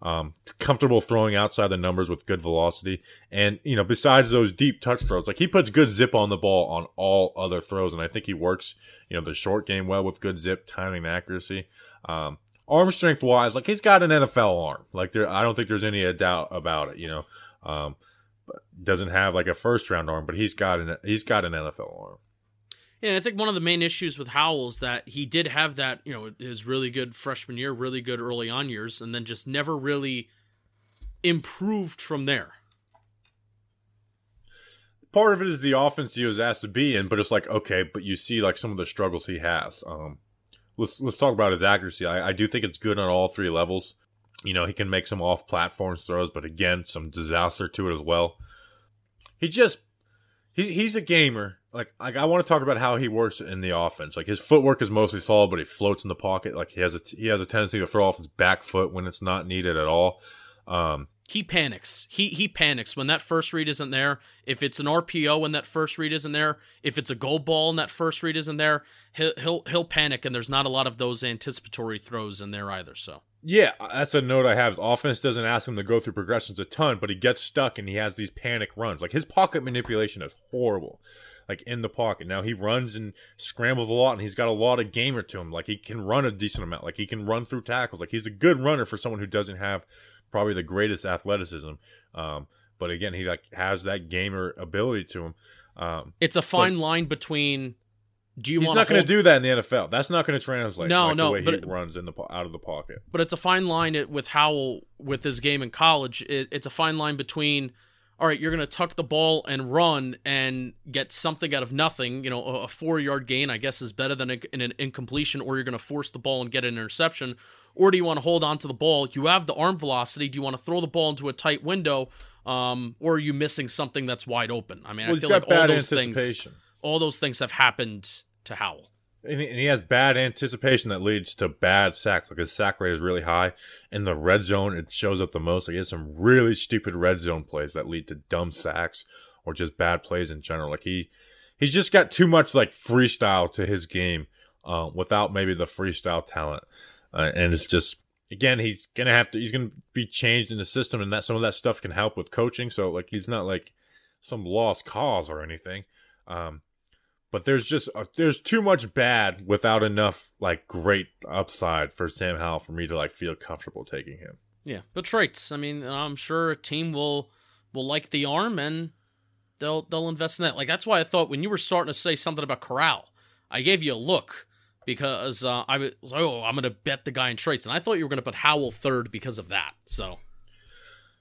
Um, comfortable throwing outside the numbers with good velocity. And, you know, besides those deep touch throws, like he puts good zip on the ball on all other throws. And I think he works, you know, the short game well with good zip, timing, and accuracy. Um, arm strength wise, like he's got an N F L arm. Like there, I don't think there's any doubt about it, you know, um, doesn't have like a first round arm, but he's got an, he's got an N F L arm. Yeah, and I think one of the main issues with Howell is that he did have that, you know, his really good freshman year, really good early on years, and then just never really improved from there. Part of it is the offense he was asked to be in, but it's like, okay, but you see like some of the struggles he has. Um, let's let's talk about his accuracy. I, I do think it's good on all three levels. You know, he can make some off-platform throws, but again, some disaster to it as well. He just, he, he's a gamer. Like, like I want to talk about how he works in the offense. Like his footwork is mostly solid, but he floats in the pocket. Like he has a he has a tendency to throw off his back foot when it's not needed at all. Um, he panics. He he panics when that first read isn't there. If it's an R P O when that first read isn't there. If it's a gold ball and that first read isn't there, he'll he'll he'll panic. And there's not a lot of those anticipatory throws in there either. So yeah, that's a note I have. His offense doesn't ask him to go through progressions a ton, but he gets stuck and he has these panic runs. Like his pocket manipulation is horrible. Like in the pocket. Now he runs and scrambles a lot, and he's got a lot of gamer to him. Like he can run a decent amount. Like he can run through tackles. Like he's a good runner for someone who doesn't have probably the greatest athleticism. Um, but again, he like has that gamer ability to him. Um, it's a fine line between. Do you? He's not going to do that in the N F L. That's not going to translate. No, like no. The way but he it, runs in the out of the pocket. But it's a fine line with Howell with his game in college. It, it's a fine line between. All right, you're going to tuck the ball and run and get something out of nothing. You know, a four-yard gain, I guess, is better than a, in an incompletion, or you're going to force the ball and get an interception. Or do you want to hold on to the ball? You have the arm velocity. Do you want to throw the ball into a tight window, um, or are you missing something that's wide open? I mean, well, I feel like all those things, all those things have happened to Howell. And he has bad anticipation that leads to bad sacks. Like his sack rate is really high. In the red zone, it shows up the most. Like he has some really stupid red zone plays that lead to dumb sacks or just bad plays in general. Like he, he's just got too much like freestyle to his game, uh, without maybe the freestyle talent. Uh, and it's just again, he's gonna have to. He's gonna be changed in the system, and that some of that stuff can help with coaching. So like he's not like some lost cause or anything. Um, but there's just uh, there's too much bad without enough like great upside for Sam Howell for me to like feel comfortable taking him. Yeah, but traits. I mean, I'm sure a team will will like the arm and they'll they'll invest in that. Like that's why I thought when you were starting to say something about Corral, I gave you a look because uh, I was oh I'm gonna bet the guy in traits, and I thought you were gonna put Howell third because of that. So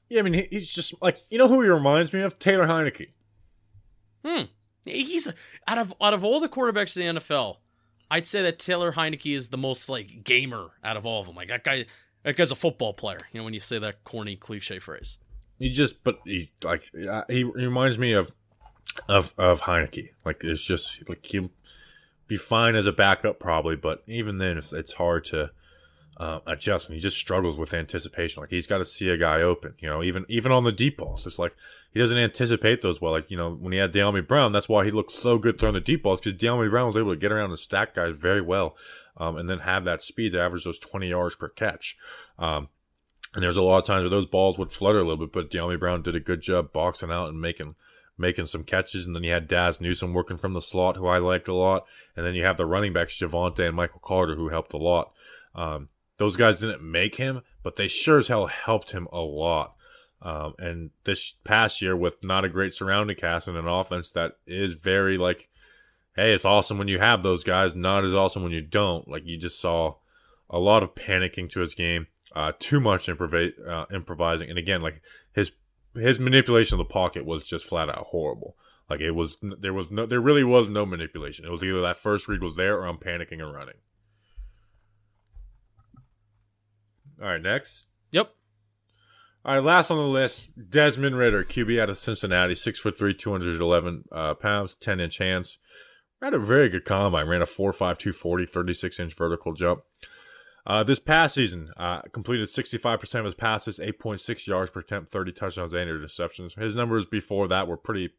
yeah, I mean he's just like you know who he reminds me of? Taylor Heineke. Hmm. He's out of out of all the quarterbacks in the N F L, I'd say that Taylor Heineke is the most like gamer out of all of them. Like that guy. That guy's a football player, you know, when you say that corny cliche phrase. He just, but he like he reminds me of of of Heineke. Like it's just like he'll be fine as a backup probably, but even then it's, it's hard to uh, adjust. And he just struggles with anticipation. Like he's got to see a guy open, you know, even even on the deep balls. It's like he doesn't anticipate those well. Like you know, when he had Dyami Brown, that's why he looked so good throwing the deep balls because Dyami Brown was able to get around and stack guys very well. Um, and then have that speed to average those twenty yards per catch. Um, and there's a lot of times where those balls would flutter a little bit, but Dyami Brown did a good job boxing out and making making some catches. And then you had Dazz Newsome working from the slot, who I liked a lot. And then you have the running backs, Javonte and Michael Carter, who helped a lot. Um, those guys didn't make him, but they sure as hell helped him a lot. Um, and this past year, with not a great surrounding cast and an offense that is very, like, hey, it's awesome when you have those guys, not as awesome when you don't. Like, you just saw a lot of panicking to his game, uh, too much improv- uh, improvising. And again, like, his his manipulation of the pocket was just flat out horrible. Like, it was, there was no, there really was no manipulation. It was either that first read was there or I'm panicking and running. All right, next. Yep. All right, last on the list, Desmond Ridder, Q B out of Cincinnati, six foot three, two hundred eleven uh, pounds, ten inch hands. Had a very good combine. Ran a four five, two forty, thirty-six inch vertical jump. Uh, this past season, uh, completed sixty-five percent of his passes, eight point six yards per attempt, thirty touchdowns and interceptions. His numbers before that were pretty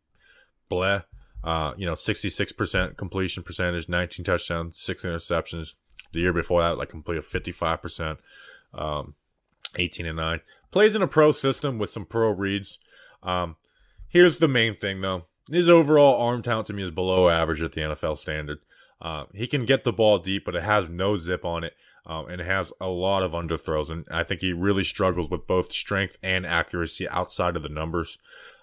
bleh. Uh, you know, sixty-six percent completion percentage, nineteen touchdowns, six interceptions. The year before that, like completed fifty-five percent, um, eighteen and nine. Plays in a pro system with some pro reads. Um, here's the main thing though. His overall arm talent to me is below average at the N F L standard. Uh, he can get the ball deep, but it has no zip on it, um, and it has a lot of underthrows. And I think he really struggles with both strength and accuracy outside of the numbers.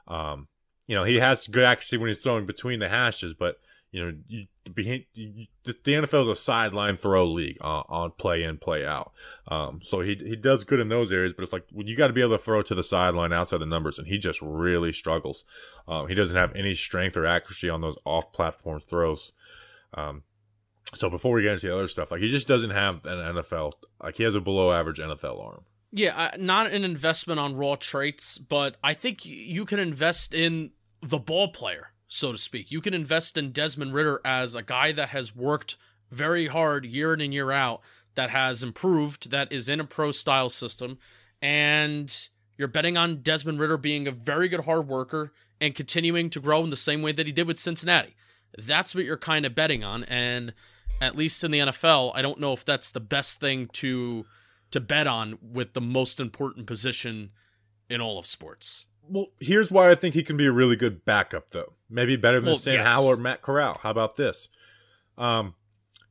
Um, you know, he has good accuracy when he's throwing between the hashes, but you know, you, you, you, the N F L is a sideline throw league uh, on play in, play out. Um, so he he does good in those areas, but it's like well, you got to be able to throw to the sideline outside the numbers, and he just really struggles. Um, he doesn't have any strength or accuracy on those off-platform throws. Um, so before we get into the other stuff, like he just doesn't have an N F L. Like he has a below-average N F L arm. Yeah, uh, not an investment on raw traits, but I think you can invest in the ball player. So to speak, you can invest in Desmond Ridder as a guy that has worked very hard year in and year out, that has improved, that is in a pro style system. And you're betting on Desmond Ridder being a very good hard worker and continuing to grow in the same way that he did with Cincinnati. That's what you're kind of betting on. And at least in the N F L, I don't know if that's the best thing to, to bet on with the most important position in all of sports. Well, here's why I think he can be a really good backup, though. Maybe better than well, Sam yes. Howell or Matt Corral. How about this? Um,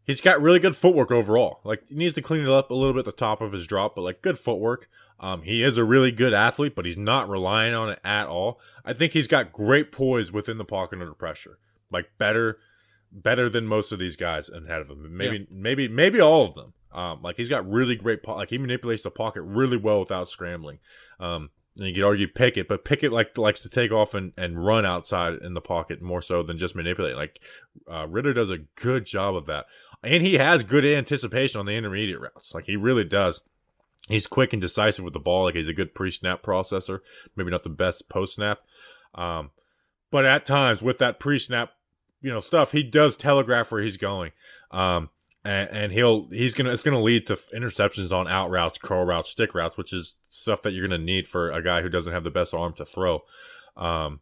he's got really good footwork overall. Like, he needs to clean it up a little bit at the top of his drop, but, like, good footwork. Um, he is a really good athlete, but he's not relying on it at all. I think he's got great poise within the pocket under pressure. Like, better better than most of these guys ahead of him. Maybe, yeah. maybe, maybe all of them. Um, like, he's got really great po- – like, he manipulates the pocket really well without scrambling. Um And you could argue Pickett, but Pickett like likes to take off and, and run outside in the pocket more so than just manipulate. Like uh, Ridder does a good job of that, and he has good anticipation on the intermediate routes. Like he really does. He's quick and decisive with the ball. Like he's a good pre-snap processor. Maybe not the best post-snap, um, but at times with that pre-snap, you know, stuff, he does telegraph where he's going. Um, And, and he'll he's gonna it's gonna lead to interceptions on out routes, curl routes, stick routes, which is stuff that you're gonna need for a guy who doesn't have the best arm to throw. Um,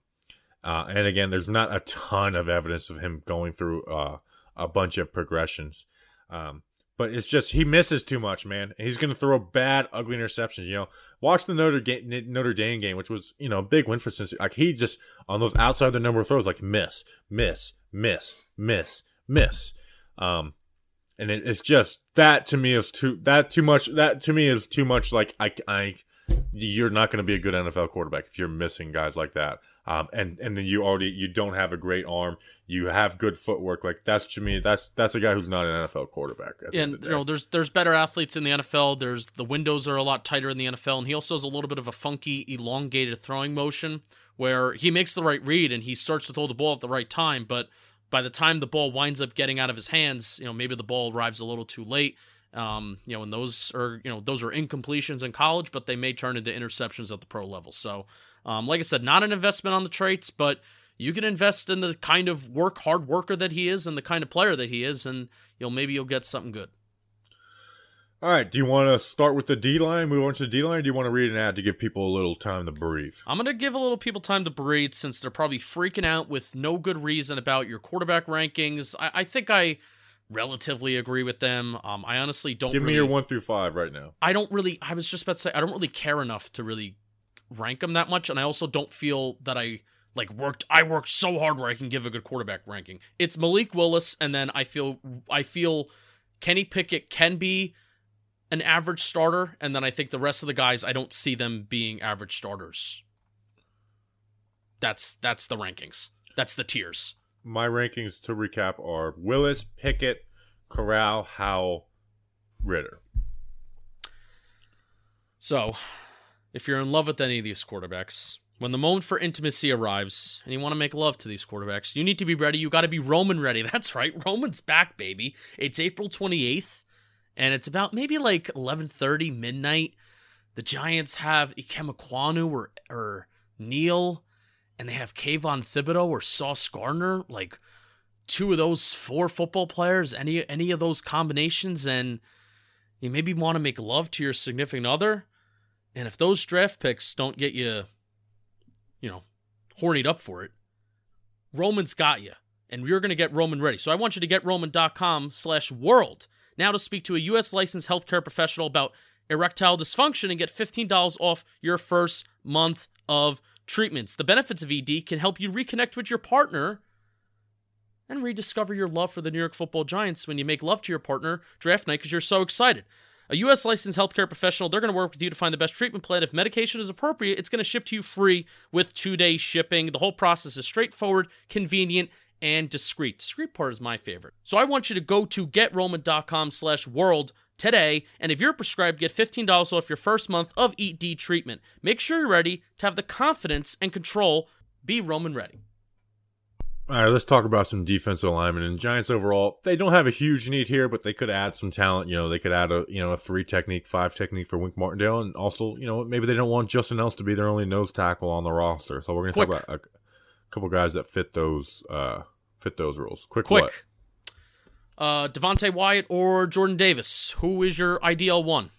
uh, and again, there's not a ton of evidence of him going through uh, a bunch of progressions. Um, But it's just he misses too much, man. He's going to throw bad, ugly interceptions, you know. Watch the Notre Dame, Notre Dame game, which was, you know, a big win for Cincinnati. Like, he just, on those outside the number of throws, like, miss, miss, miss, miss, miss. Um, and it, it's just, that to me is too, that too much, that to me is too much, like, I, I you're not going to be a good N F L quarterback if you're missing guys like that. Um, and, and then you already, you don't have a great arm. You have good footwork. Like, that's to me, that's, that's a guy who's not an N F L quarterback. And, you know, there's, there's better athletes in the N F L. There's, the windows are a lot tighter in the N F L. And he also has a little bit of a funky, elongated throwing motion where he makes the right read and he starts to throw the ball at the right time. But by the time the ball winds up getting out of his hands, you know, maybe the ball arrives a little too late. Um, you know, and those are, you know, those are incompletions in college, but they may turn into interceptions at the pro level. So, Um, like I said, not an investment on the traits, but you can invest in the kind of work, hard worker that he is and the kind of player that he is, and you'll maybe you'll get something good. All right. Do you want to start with the D-line, move on to the D-line, or do you want to read an ad to give people a little time to breathe? I'm going to give a little people time to breathe since they're probably freaking out with no good reason about your quarterback rankings. I, I think I... relatively agree with them. Um, I honestly don't give really, me your one through five right now. I don't really, I was just about to say, I don't really care enough to really rank them that much. And I also don't feel that I like worked, I worked so hard where I can give a good quarterback ranking. It's Malik Willis. And then I feel, I feel Kenny Pickett can be an average starter. And then I think the rest of the guys, I don't see them being average starters. That's, that's the rankings. That's the tiers. My rankings, to recap, are Willis, Pickett, Corral, Howell, Ridder. So, if you're in love with any of these quarterbacks, when the moment for intimacy arrives and you want to make love to these quarterbacks, you need to be ready. You got to be Roman ready. That's right. Roman's back, baby. It's April twenty-eighth, and it's about maybe like eleven thirty, midnight. The Giants have Ikem Ekwonu or, or Neil, and they have Kayvon Thibodeau or Sauce Gardner, like two of those four football players, any any of those combinations, and you maybe want to make love to your significant other. And if those draft picks don't get you, you know, hornied up for it, Roman's got you, and you're going to get Roman ready. So I want you to get Roman.com slash world now to speak to a U S licensed healthcare professional about erectile dysfunction and get fifteen dollars off your first month of treatments. The benefits of E D can help you reconnect with your partner and rediscover your love for the New York Football Giants when you make love to your partner draft night because you're so excited. A U S licensed healthcare professional, they're going to work with you to find the best treatment plan. If medication is appropriate, it's going to ship to you free with two-day shipping. The whole process is straightforward, convenient, and discreet. The discreet part is my favorite. So I want you to go to getroman.com slash world today, and if you're prescribed, get fifteen dollars off your first month of E D treatment. Make sure you're ready to have the confidence and control. Be Roman ready. All right, let's talk about some defensive linemen. And Giants overall, they don't have a huge need here, but they could add some talent. You know, they could add a, you know, a three technique, five technique for Wink Martindale, and also, you know, maybe they don't want Justin Ellis to be their only nose tackle on the roster. So we're going to talk about a couple guys that fit those uh, fit those rules. Quick, quick. What? Uh, Devontae Wyatt or Jordan Davis? Who is your ideal one?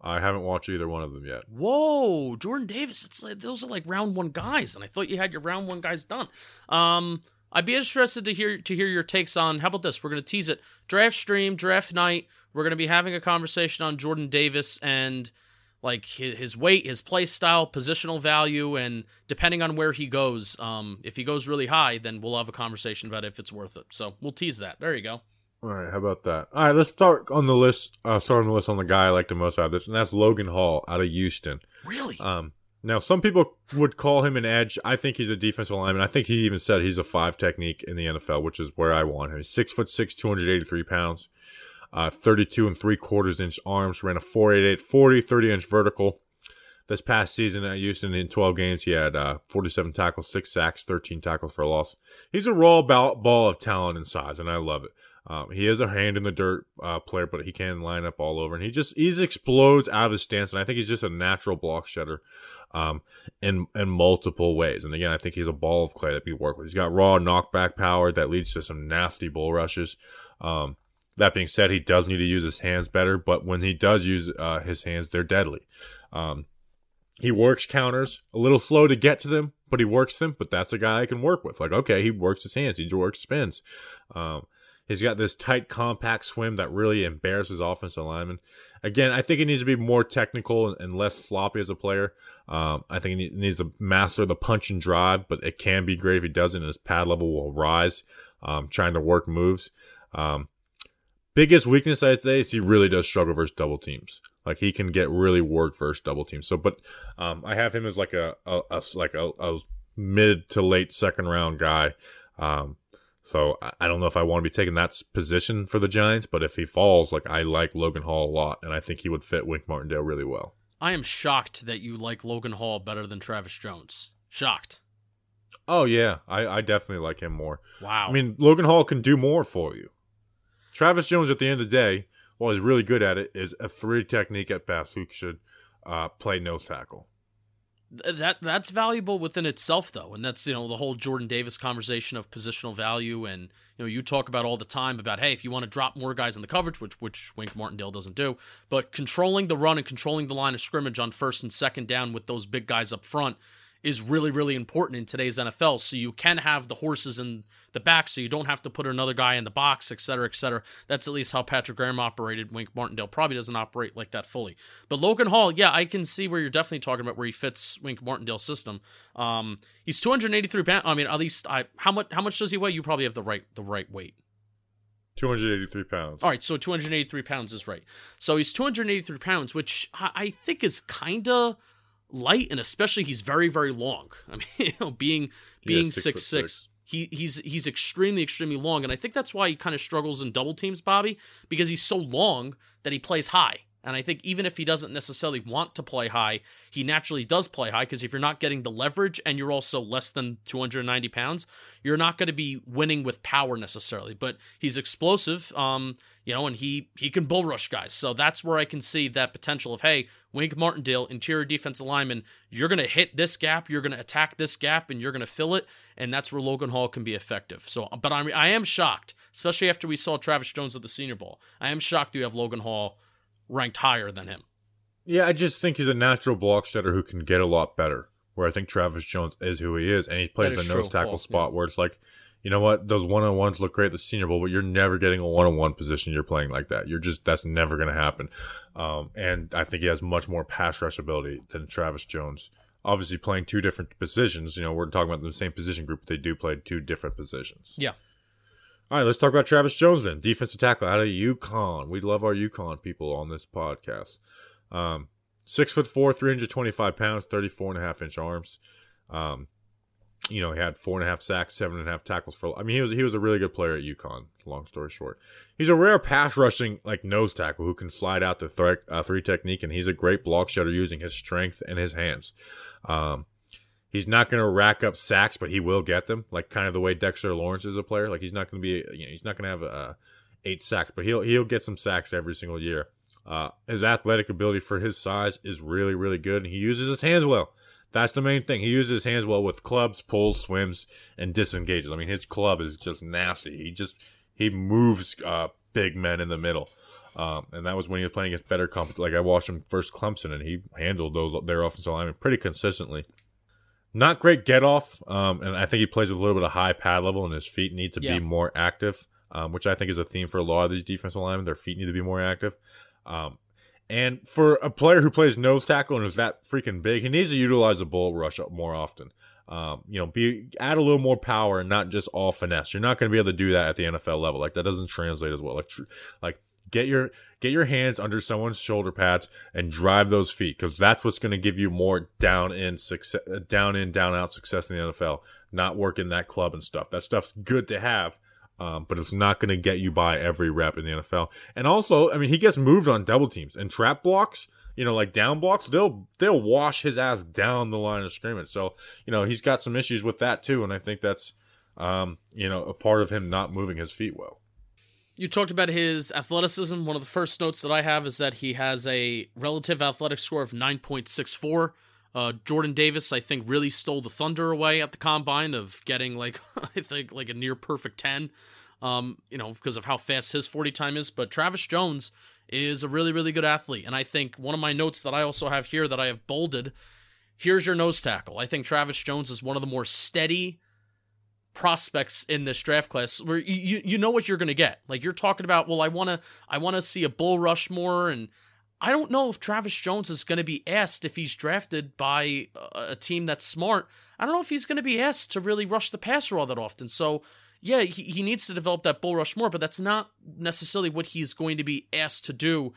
I haven't watched either one of them yet. Whoa, Jordan Davis. It's like, those are like round one guys, and I thought you had your round one guys done. Um, I'd be interested to hear to hear your takes on, how about this? We're going to tease it. Draft stream, draft night. We're going to be having a conversation on Jordan Davis and like his weight, his play style, positional value, and depending on where he goes, um, if he goes really high, then we'll have a conversation about if it's worth it. So we'll tease that. There you go. All right, how about that? All right, let's start on the list. Uh, start on the list on the guy I like the most out of this, and that's Logan Hall out of Houston. Really? Um, now some people would call him an edge. I think he's a defensive lineman. I think he even said he's a five technique in the N F L, which is where I want him. He's six foot six, two hundred eighty three pounds. Uh, thirty-two and three quarters inch arms, ran a four eighty-eight forty, thirty inch vertical. This past season at Houston in twelve games, he had uh, forty-seven tackles, six sacks, thirteen tackles for a loss. He's a raw ball of talent and size, and I love it. Um, he is a hand in the dirt uh, player, but he can line up all over, and he just he just explodes out of his stance, and I think he's just a natural block shedder um, in in multiple ways. And again, I think he's a ball of clay that we work with. He's got raw knockback power that leads to some nasty bull rushes. Um, That being said, he does need to use his hands better, but when he does use uh, his hands, they're deadly. Um, he works counters, a little slow to get to them, but he works them, but that's a guy I can work with. Like, okay, he works his hands, he works spins. Um, He's got this tight, compact swim that really embarrasses offensive linemen. Again, I think he needs to be more technical and less sloppy as a player. Um, I think he needs to master the punch and drive, but it can be great if he doesn't, and his pad level will rise, um, trying to work moves. Um, biggest weakness, I'd say, is he really does struggle versus double teams. Like, he can get really worked versus double teams. So, but um, I have him as like a, a, a like a, a mid to late second round guy. Um, So I don't know if I want to be taking that position for the Giants, but if he falls, like, I like Logan Hall a lot, and I think he would fit Wink Martindale really well. I am shocked that you like Logan Hall better than Travis Jones. Shocked. Oh, yeah. I, I definitely like him more. Wow. I mean, Logan Hall can do more for you. Travis Jones, at the end of the day, while he's really good at it, is a three technique at best who should uh, play nose tackle. That that's valuable within itself, though, and that's, you know, the whole Jordan Davis conversation of positional value, and, you know, you talk about all the time about, hey, if you want to drop more guys in the coverage, which which Wink Martindale doesn't do, but controlling the run and controlling the line of scrimmage on first and second down with those big guys up front is really, really important in today's N F L, so you can have the horses in the back, so you don't have to put another guy in the box, et cetera, et cetera. That's at least how Patrick Graham operated. Wink Martindale probably doesn't operate like that fully. But Logan Hall, yeah, I can see where you're definitely talking about where he fits Wink Martindale's system. Um, he's two hundred eighty-three pounds. I mean, at least I how much how much does he weigh? You probably have the right the right weight. two hundred eighty-three pounds. All right, so two hundred eighty-three pounds is right. So he's two hundred eighty-three pounds, which I think is kind of light, and especially he's very, very long. I mean, you know, being being yeah, six, six, six, six. He he's he's extremely, extremely long, and I think that's why he kind of struggles in double teams, Bobby, because he's so long that he plays high. And I think even if he doesn't necessarily want to play high, he naturally does play high, because if you're not getting the leverage and you're also less than two hundred ninety pounds, you're not going to be winning with power necessarily. But he's explosive, um, you know, and he he can bull rush guys. So that's where I can see that potential of, hey, Wink Martindale, interior defensive lineman, you're going to hit this gap, you're going to attack this gap, and you're going to fill it, and that's where Logan Hall can be effective. So, but I I am shocked, especially after we saw Travis Jones at the Senior Bowl. I am shocked you have Logan Hall ranked higher than him. Yeah, I just think he's a natural block shedder who can get a lot better, where I think Travis Jones is who he is, and he plays a nose tackle spot where it's like, you know what, those one-on-ones look great at the Senior Bowl, but you're never getting a one-on-one position you're playing like that. You're just, that's never going to happen. Um, and I think he has much more pass rush ability than Travis Jones. Obviously playing two different positions, you know, we're talking about the same position group, but they do play two different positions. Yeah. All right, let's talk about Travis Jones then, defensive tackle out of UConn. We love our UConn people on this podcast. Um, six foot four, three hundred twenty-five pounds, thirty-four and a half inch arms. Um, you know, he had four and a half sacks, seven and a half tackles for. I mean, he was he was a really good player at UConn. Long story short, he's a rare pass rushing like nose tackle who can slide out to th- uh, three technique, and he's a great block shedder using his strength and his hands. Um, He's not going to rack up sacks, but he will get them, like kind of the way Dexter Lawrence is a player. Like he's not going to be, you know, he's not going to have uh, eight sacks, but he'll he'll get some sacks every single year. Uh, his athletic ability for his size is really, really good, and he uses his hands well. That's the main thing. He uses his hands well with clubs, pulls, swims, and disengages. I mean, his club is just nasty. He just he moves uh, big men in the middle. Um, and that was when he was playing against better comp. Like I watched him first Clemson, and he handled those their offensive linemen pretty consistently. Not great get-off, um, and I think he plays with a little bit of high pad level, and his feet need to yeah. be more active, um, which I think is a theme for a lot of these defensive linemen. Their feet need to be more active. Um, and for a player who plays nose tackle and is that freaking big, he needs to utilize the bull rush up more often. Um, you know, be add a little more power and not just all finesse. You're not going to be able to do that at the N F L level. Like, that doesn't translate as well. Like, tr- like get your get your hands under someone's shoulder pads and drive those feet, because that's what's going to give you more down in success, down in down out success in the N F L. Not working that club and stuff. That stuff's good to have, um, but it's not going to get you by every rep in the N F L. And also, I mean, he gets moved on double teams and trap blocks. You know, like down blocks, they'll they'll wash his ass down the line of scrimmage. So you know he's got some issues with that too, and I think that's um, you know a part of him not moving his feet well. You talked about his athleticism. One of the first notes that I have is that he has a relative athletic score of nine point six four. Uh, Jordan Davis, I think, really stole the thunder away at the combine of getting, like, I think, like a near perfect ten, um, you know, because of how fast his forty time is. But Travis Jones is a really, really good athlete. And I think one of my notes that I also have here that I have bolded, here's your nose tackle. I think Travis Jones is one of the more steady prospects in this draft class where you you know what you're going to get. Like, you're talking about, well, I want to I want to see a Bull Rushmore, and I don't know if Travis Jones is going to be asked, if he's drafted by a team that's smart, I don't know if he's going to be asked to really rush the passer all that often. So, yeah, he, he needs to develop that bull rush more, but that's not necessarily what he's going to be asked to do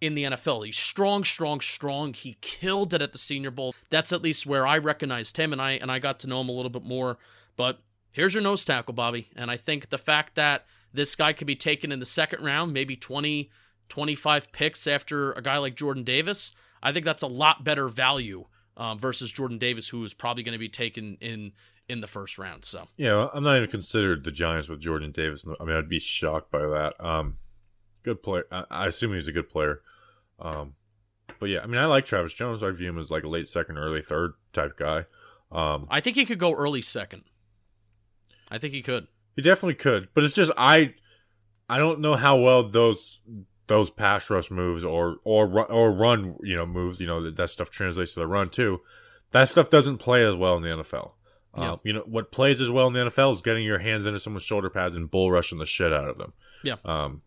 in the N F L. He's strong, strong, strong. He killed it at the Senior Bowl. That's at least where I recognized him, and I and I got to know him a little bit more. But here's your nose tackle, Bobby. And I think the fact that this guy could be taken in the second round, maybe twenty, twenty-five picks after a guy like Jordan Davis, I think that's a lot better value um, versus Jordan Davis, who is probably going to be taken in in the first round. So yeah, I'm not even considered the Giants with Jordan Davis. I mean, I'd be shocked by that. Um, good player. I, I assume he's a good player. Um, but yeah, I mean, I like Travis Jones. I view him as like a late second, early third type guy. Um, I think he could go early second. I think he could. He definitely could. But it's just I, I don't know how well those. Those pass rush moves or or or run, you know, moves, you know, that, that stuff translates to the run too. That stuff doesn't play as well in the N F L. Yeah. Um, you know, what plays as well in the N F L is getting your hands into someone's shoulder pads and bull rushing the shit out of them. Yeah. Um,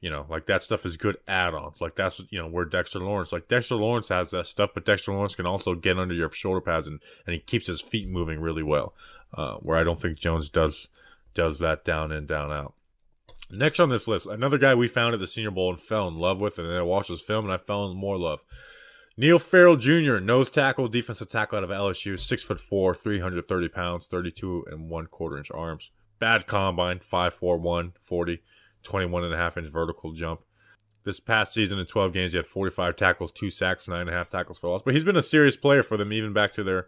you know, like that stuff is good add-ons. Like that's, you know, where Dexter Lawrence, like Dexter Lawrence has that stuff, but Dexter Lawrence can also get under your shoulder pads and, and he keeps his feet moving really well. Uh, where I don't think Jones does does that down in, down out. Next on this list, another guy we found at the Senior Bowl and fell in love with, and then I watched his film and I fell in more love. Neil Farrell Junior, nose tackle, defensive tackle out of L S U, six foot four, three hundred thirty pounds, thirty-two and one quarter inch arms. Bad combine, five four one, forty, twenty-one and a half inch vertical jump. This past season in twelve games, he had forty-five tackles, two sacks, nine and a half tackles for loss. But he's been a serious player for them, even back to their,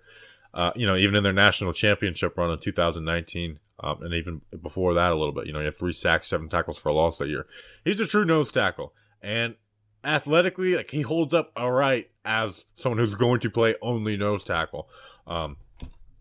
uh, you know, even in their national championship run in two thousand nineteen. Um, and even before that a little bit, you know, he had three sacks, seven tackles for a loss that year. He's a true nose tackle. And athletically, like, he holds up all right as someone who's going to play only nose tackle. Um,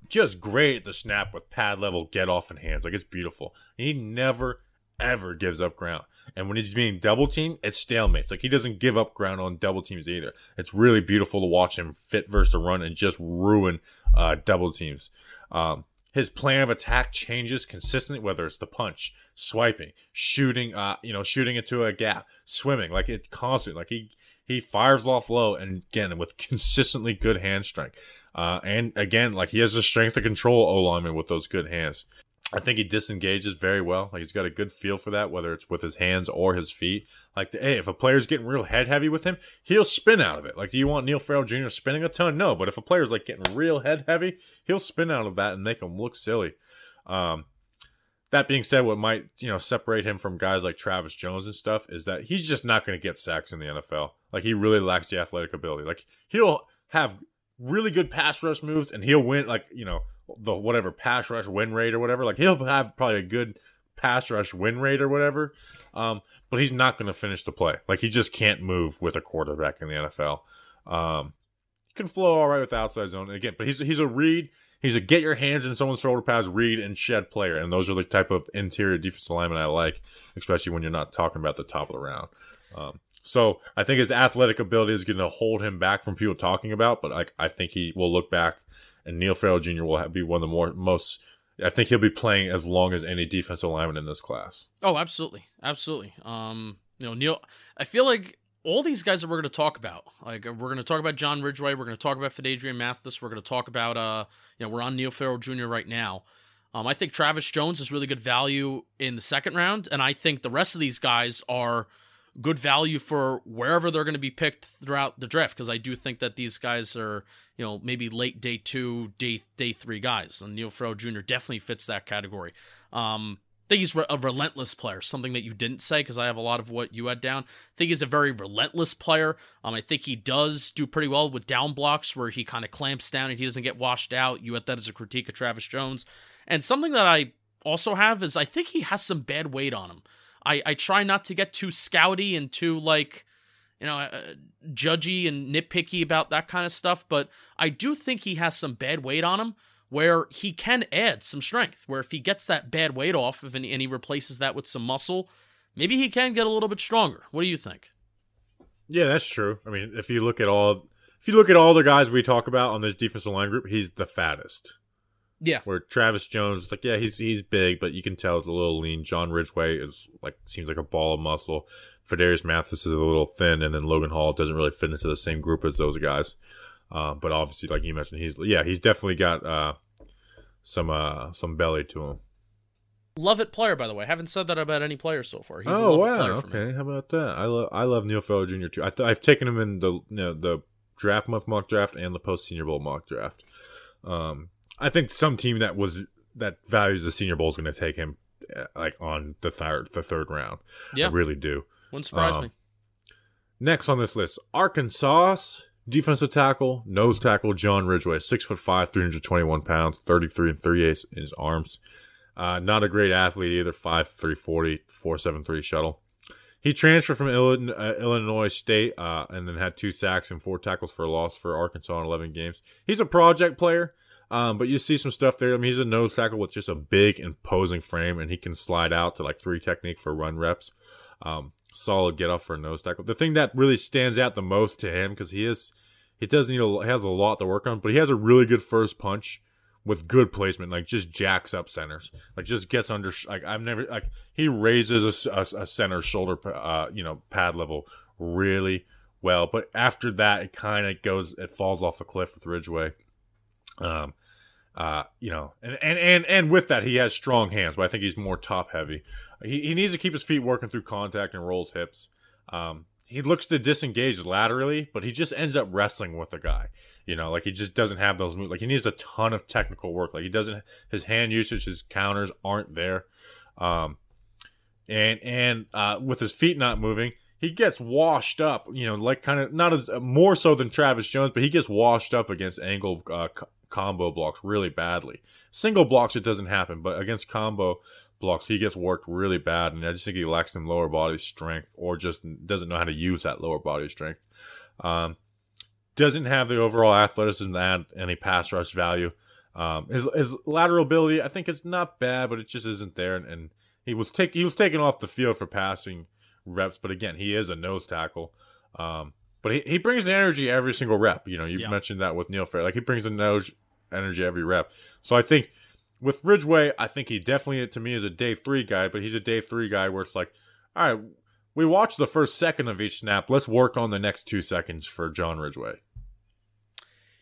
just great at the snap with pad level get off and hands. Like, it's beautiful. He never, ever gives up ground. And when he's being double teamed, it's stalemates. Like, he doesn't give up ground on double teams either. It's really beautiful to watch him fit versus the run and just ruin uh, double teams. Um, His plan of attack changes consistently, whether it's the punch, swiping, shooting, uh, you know, shooting into a gap, swimming. Like, it's constant. Like, he he fires off low, and again with consistently good hand strength. Uh, and again, like, he has the strength to control O lineman with those good hands. I think he disengages very well. Like, he's got a good feel for that, whether it's with his hands or his feet. Like, the, hey, if a player's getting real head heavy with him, he'll spin out of it. Like, do you want Neil Farrell Junior spinning a ton? No, but if a player's, like, getting real head heavy, he'll spin out of that and make him look silly. Um, that being said, what might, you know, separate him from guys like Travis Jones and stuff is that he's just not going to get sacks in the N F L. Like, he really lacks the athletic ability. Like, he'll have really good pass rush moves, and he'll win, like, you know, the whatever pass rush win rate or whatever. Like, he'll have probably a good pass rush win rate or whatever, um, but he's not going to finish the play. Like, he just can't move with a quarterback in the N F L. Um, he can flow all right with the outside zone. And again, but he's he's a read. He's a get your hands in someone's shoulder pads, read, and shed player. And those are the type of interior defensive linemen I like, especially when you're not talking about the top of the round. Um, so I think his athletic ability is going to hold him back from people talking about, but I, I think he will look back. And Neil Farrell Junior will have, be one of the more most. I think he'll be playing as long as any defensive lineman in this class. Oh, absolutely, absolutely. Um, you know, Neil. I feel like all these guys that we're going to talk about, like we're going to talk about John Ridgeway, we're going to talk about Phidarian Mathis, we're going to talk about. Uh, you know, we're on Neil Farrell Junior right now. Um, I think Travis Jones is really good value in the second round, and I think the rest of these guys are good value for wherever they're going to be picked throughout the draft, because I do think that these guys are, you know, maybe late day two, day day three guys, and Neil Farrell Junior definitely fits that category. Um, I think he's re- a relentless player, something that you didn't say because I have a lot of what you had down. I think he's a very relentless player. Um, I think he does do pretty well with down blocks where he kind of clamps down and he doesn't get washed out. You had that as a critique of Travis Jones. And something that I also have is I think he has some bad weight on him. I, I try not to get too scouty and too, like, you know, uh, judgy and nitpicky about that kind of stuff, but I do think he has some bad weight on him where he can add some strength, where if he gets that bad weight off of and, and he replaces that with some muscle, maybe he can get a little bit stronger. What do you think? Yeah, that's true. I mean, if you look at all, if you look at all the guys we talk about on this defensive line group, he's the fattest. Yeah. Where Travis Jones, like, yeah, he's he's big, but you can tell it's a little lean. John Ridgeway is like seems like a ball of muscle. Phidarian Mathis is a little thin, and then Logan Hall doesn't really fit into the same group as those guys. Uh, but obviously, like you mentioned, he's yeah, he's definitely got uh, some uh, some belly to him. Love it player, by the way. Haven't said that about any player so far. He's oh a wow, okay. How about that? I love I love Neil Farrell Junior too. I th- I've taken him in the you know, the draft month mock draft and the post Senior Bowl mock draft. Um. I think some team that was that values the Senior Bowl is going to take him like on the third the third round. Yeah, I really do. Wouldn't surprise um, me. Next on this list, Arkansas defensive tackle, nose tackle John Ridgeway, six foot five, three hundred twenty one pounds, thirty three and three eighths in his arms. Uh, not a great athlete either, five three forty, four seven three shuttle. He transferred from Illinois State uh, and then had two sacks and four tackles for a loss for Arkansas in eleven games. He's a project player. Um, but you see some stuff there. I mean, he's a nose tackle with just a big, imposing frame, and he can slide out to like three technique for run reps. Um, solid get off for a nose tackle. The thing that really stands out the most to him, because he is, he does need a, has a lot to work on, but he has a really good first punch with good placement. Like just jacks up centers, like just gets under. Like I've never like he raises a, a, a center shoulder, uh, you know, pad level really well. But after that, it kind of goes, it falls off a cliff with Ridgeway. Um, uh, you know, and, and, and, and with that, he has strong hands, but I think he's more top heavy. He he needs to keep his feet working through contact and rolls hips. Um, he looks to disengage laterally, but he just ends up wrestling with the guy, you know, like he just doesn't have those moves. Like he needs a ton of technical work. Like he doesn't, his hand usage, his counters aren't there. Um, and, and, uh, with his feet not moving, he gets washed up, you know, like kind of not as more so than Travis Jones, but he gets washed up against angle, uh, combo blocks really badly. Single blocks it doesn't happen, but against combo blocks he gets worked really bad, and I just think he lacks some lower body strength or just doesn't know how to use that lower body strength. Um, doesn't have the overall athleticism to add any pass rush value. Um, his, his lateral ability, I think it's not bad, but it just isn't there, and, and he was take he was taken off the field for passing reps, but again, he is a nose tackle. Um, but he, he brings the energy every single rep. You know, you yeah. mentioned that with Neil Fair. Like, he brings the nose energy every rep. So I think with Ridgeway, I think he definitely, to me, is a day three guy, but he's a day three guy where it's like, all right, we watch the first second of each snap. Let's work on the next two seconds for John Ridgeway.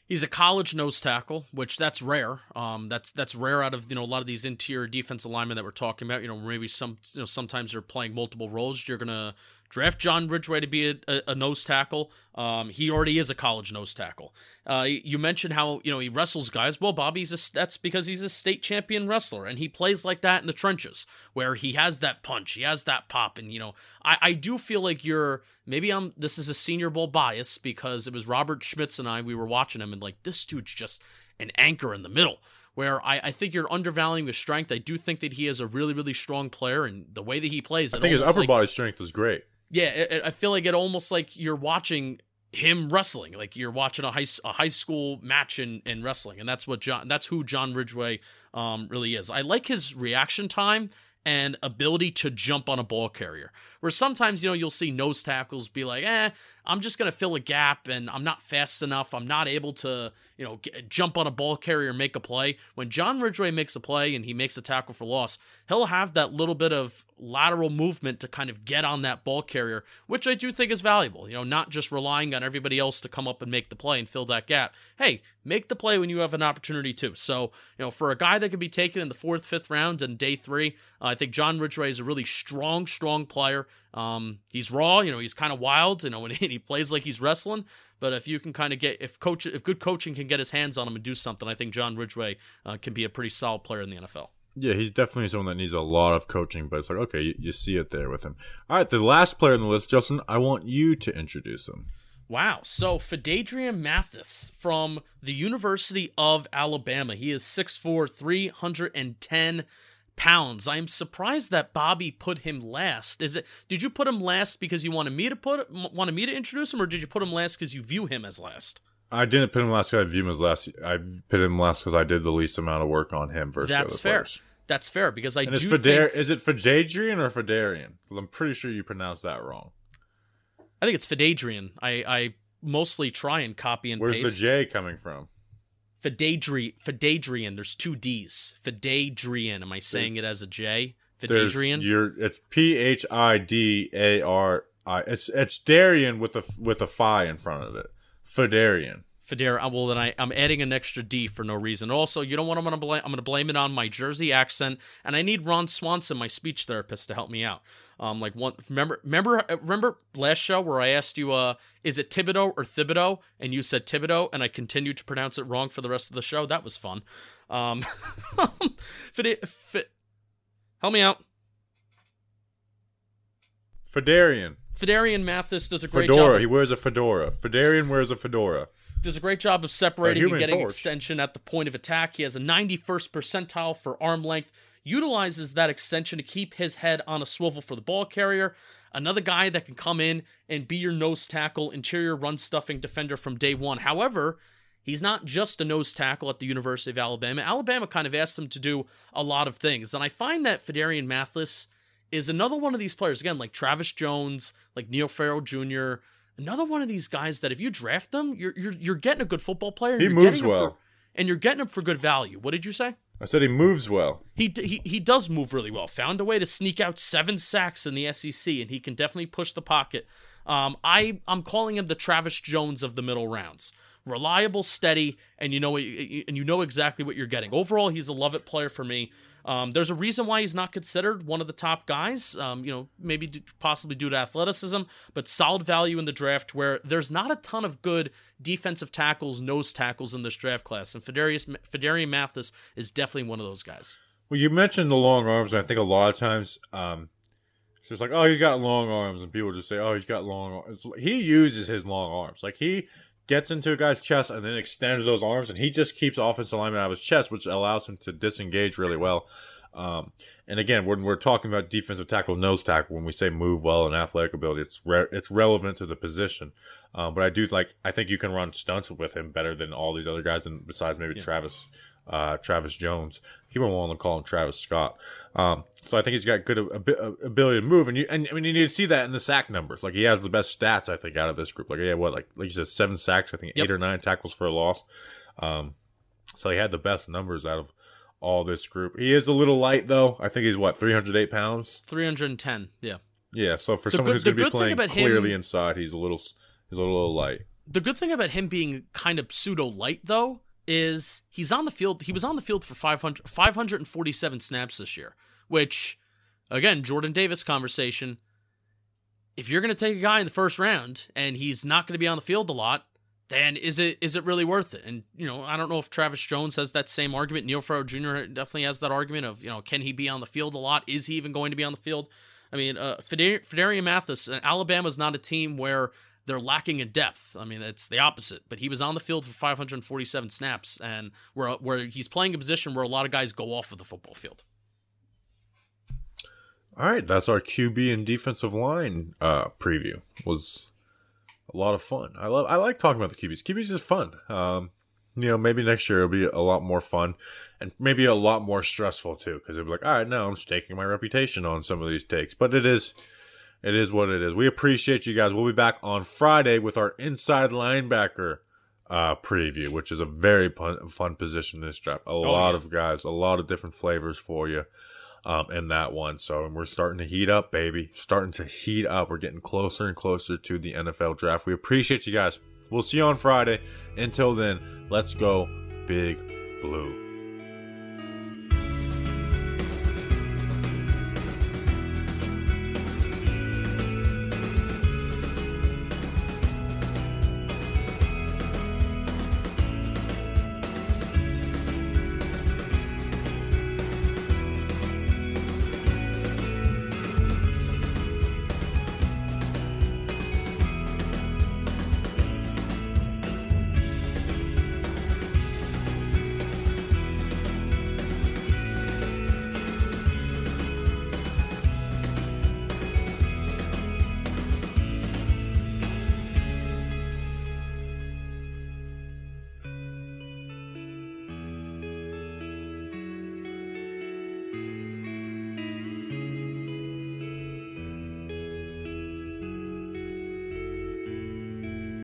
He's a college nose tackle, which that's rare. Um, that's that's rare out of you know a lot of these interior defensive linemen that we're talking about. You know, maybe some you know sometimes they're playing multiple roles. You're gonna draft John Ridgeway to be a, a, a nose tackle. Um, he already is a college nose tackle. Uh, you mentioned how you know he wrestles guys. Well, Bobby's a, that's because he's a state champion wrestler, and he plays like that in the trenches, where he has that punch, he has that pop, and you know I, I do feel like you're maybe I'm this is a Senior Bowl bias because it was Robert Schmitz and I we were watching him and like this dude's just an anchor in the middle. Where I, I think you're undervaluing his strength. I do think that he is a really really strong player, and the way that he plays, I think his upper like, body strength is great. Yeah, it, it, I feel like it almost like you're watching him wrestling, like you're watching a high a high school match in, in wrestling, and that's what John that's who John Ridgeway um, really is. I like his reaction time and ability to jump on a ball carrier. Where sometimes you know you'll see nose tackles be like, eh, I'm just gonna fill a gap, and I'm not fast enough. I'm not able to you know get, jump on a ball carrier and make a play. When John Ridgeway makes a play and he makes a tackle for loss, he'll have that little bit of lateral movement to kind of get on that ball carrier, which I do think is valuable, you know, not just relying on everybody else to come up and make the play and fill that gap. Hey, make the play when you have an opportunity too. So, you know, for a guy that could be taken in the fourth, fifth round and day three, uh, I think John Ridgeway is a really strong, strong player. Um, he's raw, you know, he's kind of wild, you know, and he plays like he's wrestling, but if you can kind of get, if coach, if good coaching can get his hands on him and do something, I think John Ridgeway uh, can be a pretty solid player in the N F L. Yeah, he's definitely someone that needs a lot of coaching, but it's like, okay, you, you see it there with him. All right, the last player on the list, Justin, I want you to introduce him. Wow, so Phidarian Mathis from the University of Alabama. He is six foot four, three hundred ten pounds. I am surprised that Bobby put him last. Is it? Did you put him last because you wanted me to put wanted me to introduce him, or did you put him last because you view him as last? I didn't put him last because I viewed him as last. I put him last because I did the least amount of work on him versus That's the other players. fair. That's fair because I and do Fidar- think... Is it Phidarian or Phidarian? Well, I'm pretty sure you pronounced that wrong. I think it's Phidarian. I, I mostly try and copy and Where's paste. Where's the J coming from? Phidadri, Phidadrian, there's two D's. Phidadrian. Am I saying it as a J? Phidadrian? Your, it's P H I D A R I. It's it's Darian with a with a phi in front of it. Phidarian. Phidarian. Well, then I, I'm adding an extra D for no reason. Also, you know what I'm going to blame? I'm going to blame it on my Jersey accent, and I need Ron Swanson, my speech therapist, to help me out. Um, like one, remember, remember, remember last show where I asked you, uh, is it Thibodeau or Thibodeau? And you said Thibodeau, and I continued to pronounce it wrong for the rest of the show. That was fun. Um, Fid- Fid- help me out. Phidarian. Phidarian Mathis does a great fedora. job. Fedora. Of- he wears a fedora. Phidarian wears a fedora. Does a great job of separating and getting torch. extension at the point of attack. He has a ninety-first percentile for arm length. Utilizes that extension to keep his head on a swivel for the ball carrier. Another guy that can come in and be your nose tackle, interior run-stuffing defender from day one. However, he's not just a nose tackle at the University of Alabama. Alabama kind of asked him to do a lot of things. And I find that Phidarian Mathis is another one of these players, again, like Travis Jones, like Neil Farrell Junior, another one of these guys that if you draft them, you're you're, you're getting a good football player. And he you're moves well. For, and you're getting him for good value. What did you say? I said he moves well. He, he he does move really well. Found a way to sneak out seven sacks in the S E C, and he can definitely push the pocket. Um, I, I'm calling him the Travis Jones of the middle rounds. Reliable, steady, and you know and you know exactly what you're getting. Overall, he's a love it player for me. Um, there's a reason why he's not considered one of the top guys, um, you know, maybe d- possibly due to athleticism, but solid value in the draft where there's not a ton of good defensive tackles, nose tackles in this draft class. And Phidarius, Phidarian Mathis is definitely one of those guys. Well, you mentioned the long arms, and I think a lot of times um, it's just like, oh, he's got long arms, and people just say, oh, he's got long arms. He uses his long arms. Like, he gets into a guy's chest and then extends those arms, and he just keeps offensive linemen out of his chest, which allows him to disengage really well. Um, and again, when we're talking about defensive tackle, nose tackle, when we say move well and athletic ability, it's re- it's relevant to the position. Um, but I do like I think you can run stunts with him better than all these other guys, and besides maybe yeah. Travis uh, Travis Jones. People want to call him Travis Scott. Um, so I think he's got good ab- ab- ability to move, and you and I mean you need to see that in the sack numbers. Like he has the best stats I think out of this group. Like yeah, what like like you said, seven sacks, I think yep. eight or nine tackles for a loss. Um, so he had the best numbers out of all this group. He is a little light though. I think he's what three hundred eight pounds, three hundred ten. Yeah, yeah. So for the someone good, who's going to be playing clearly him, inside, he's a little he's a little light. The good thing about him being kind of pseudo light though is he's on the field. He was on the field for five hundred, five forty-seven snaps this year, which again, Jordan Davis conversation. If you're going to take a guy in the first round and he's not going to be on the field a lot, then is it is it really worth it? And, you know, I don't know if Travis Jones has that same argument. Neil Farrell Junior definitely has that argument of, you know, can he be on the field a lot? Is he even going to be on the field? I mean, uh, Phidarian Mathis, Alabama's not a team where they're lacking in depth. I mean, it's the opposite. But he was on the field for five hundred forty-seven snaps, and where, where he's playing a position where a lot of guys go off of the football field. All right, that's our Q B and defensive line uh, preview. Was a lot of fun. I love. I like talking about the Q Bs. Q Bs is fun. Um, you know, maybe next year it'll be a lot more fun, and maybe a lot more stressful too, because it'll be like, all right, now I'm staking my reputation on some of these takes. But it is, it is what it is. We appreciate you guys. We'll be back on Friday with our inside linebacker uh, preview, which is a very fun, fun position in this draft. A oh, lot yeah. of guys, a lot of different flavors for you. Um, in that one. So, and we're starting to heat up, baby. Starting to heat up. We're getting closer and closer to the N F L draft. We appreciate you guys. We'll see you on Friday. Until then, let's go Big Blue.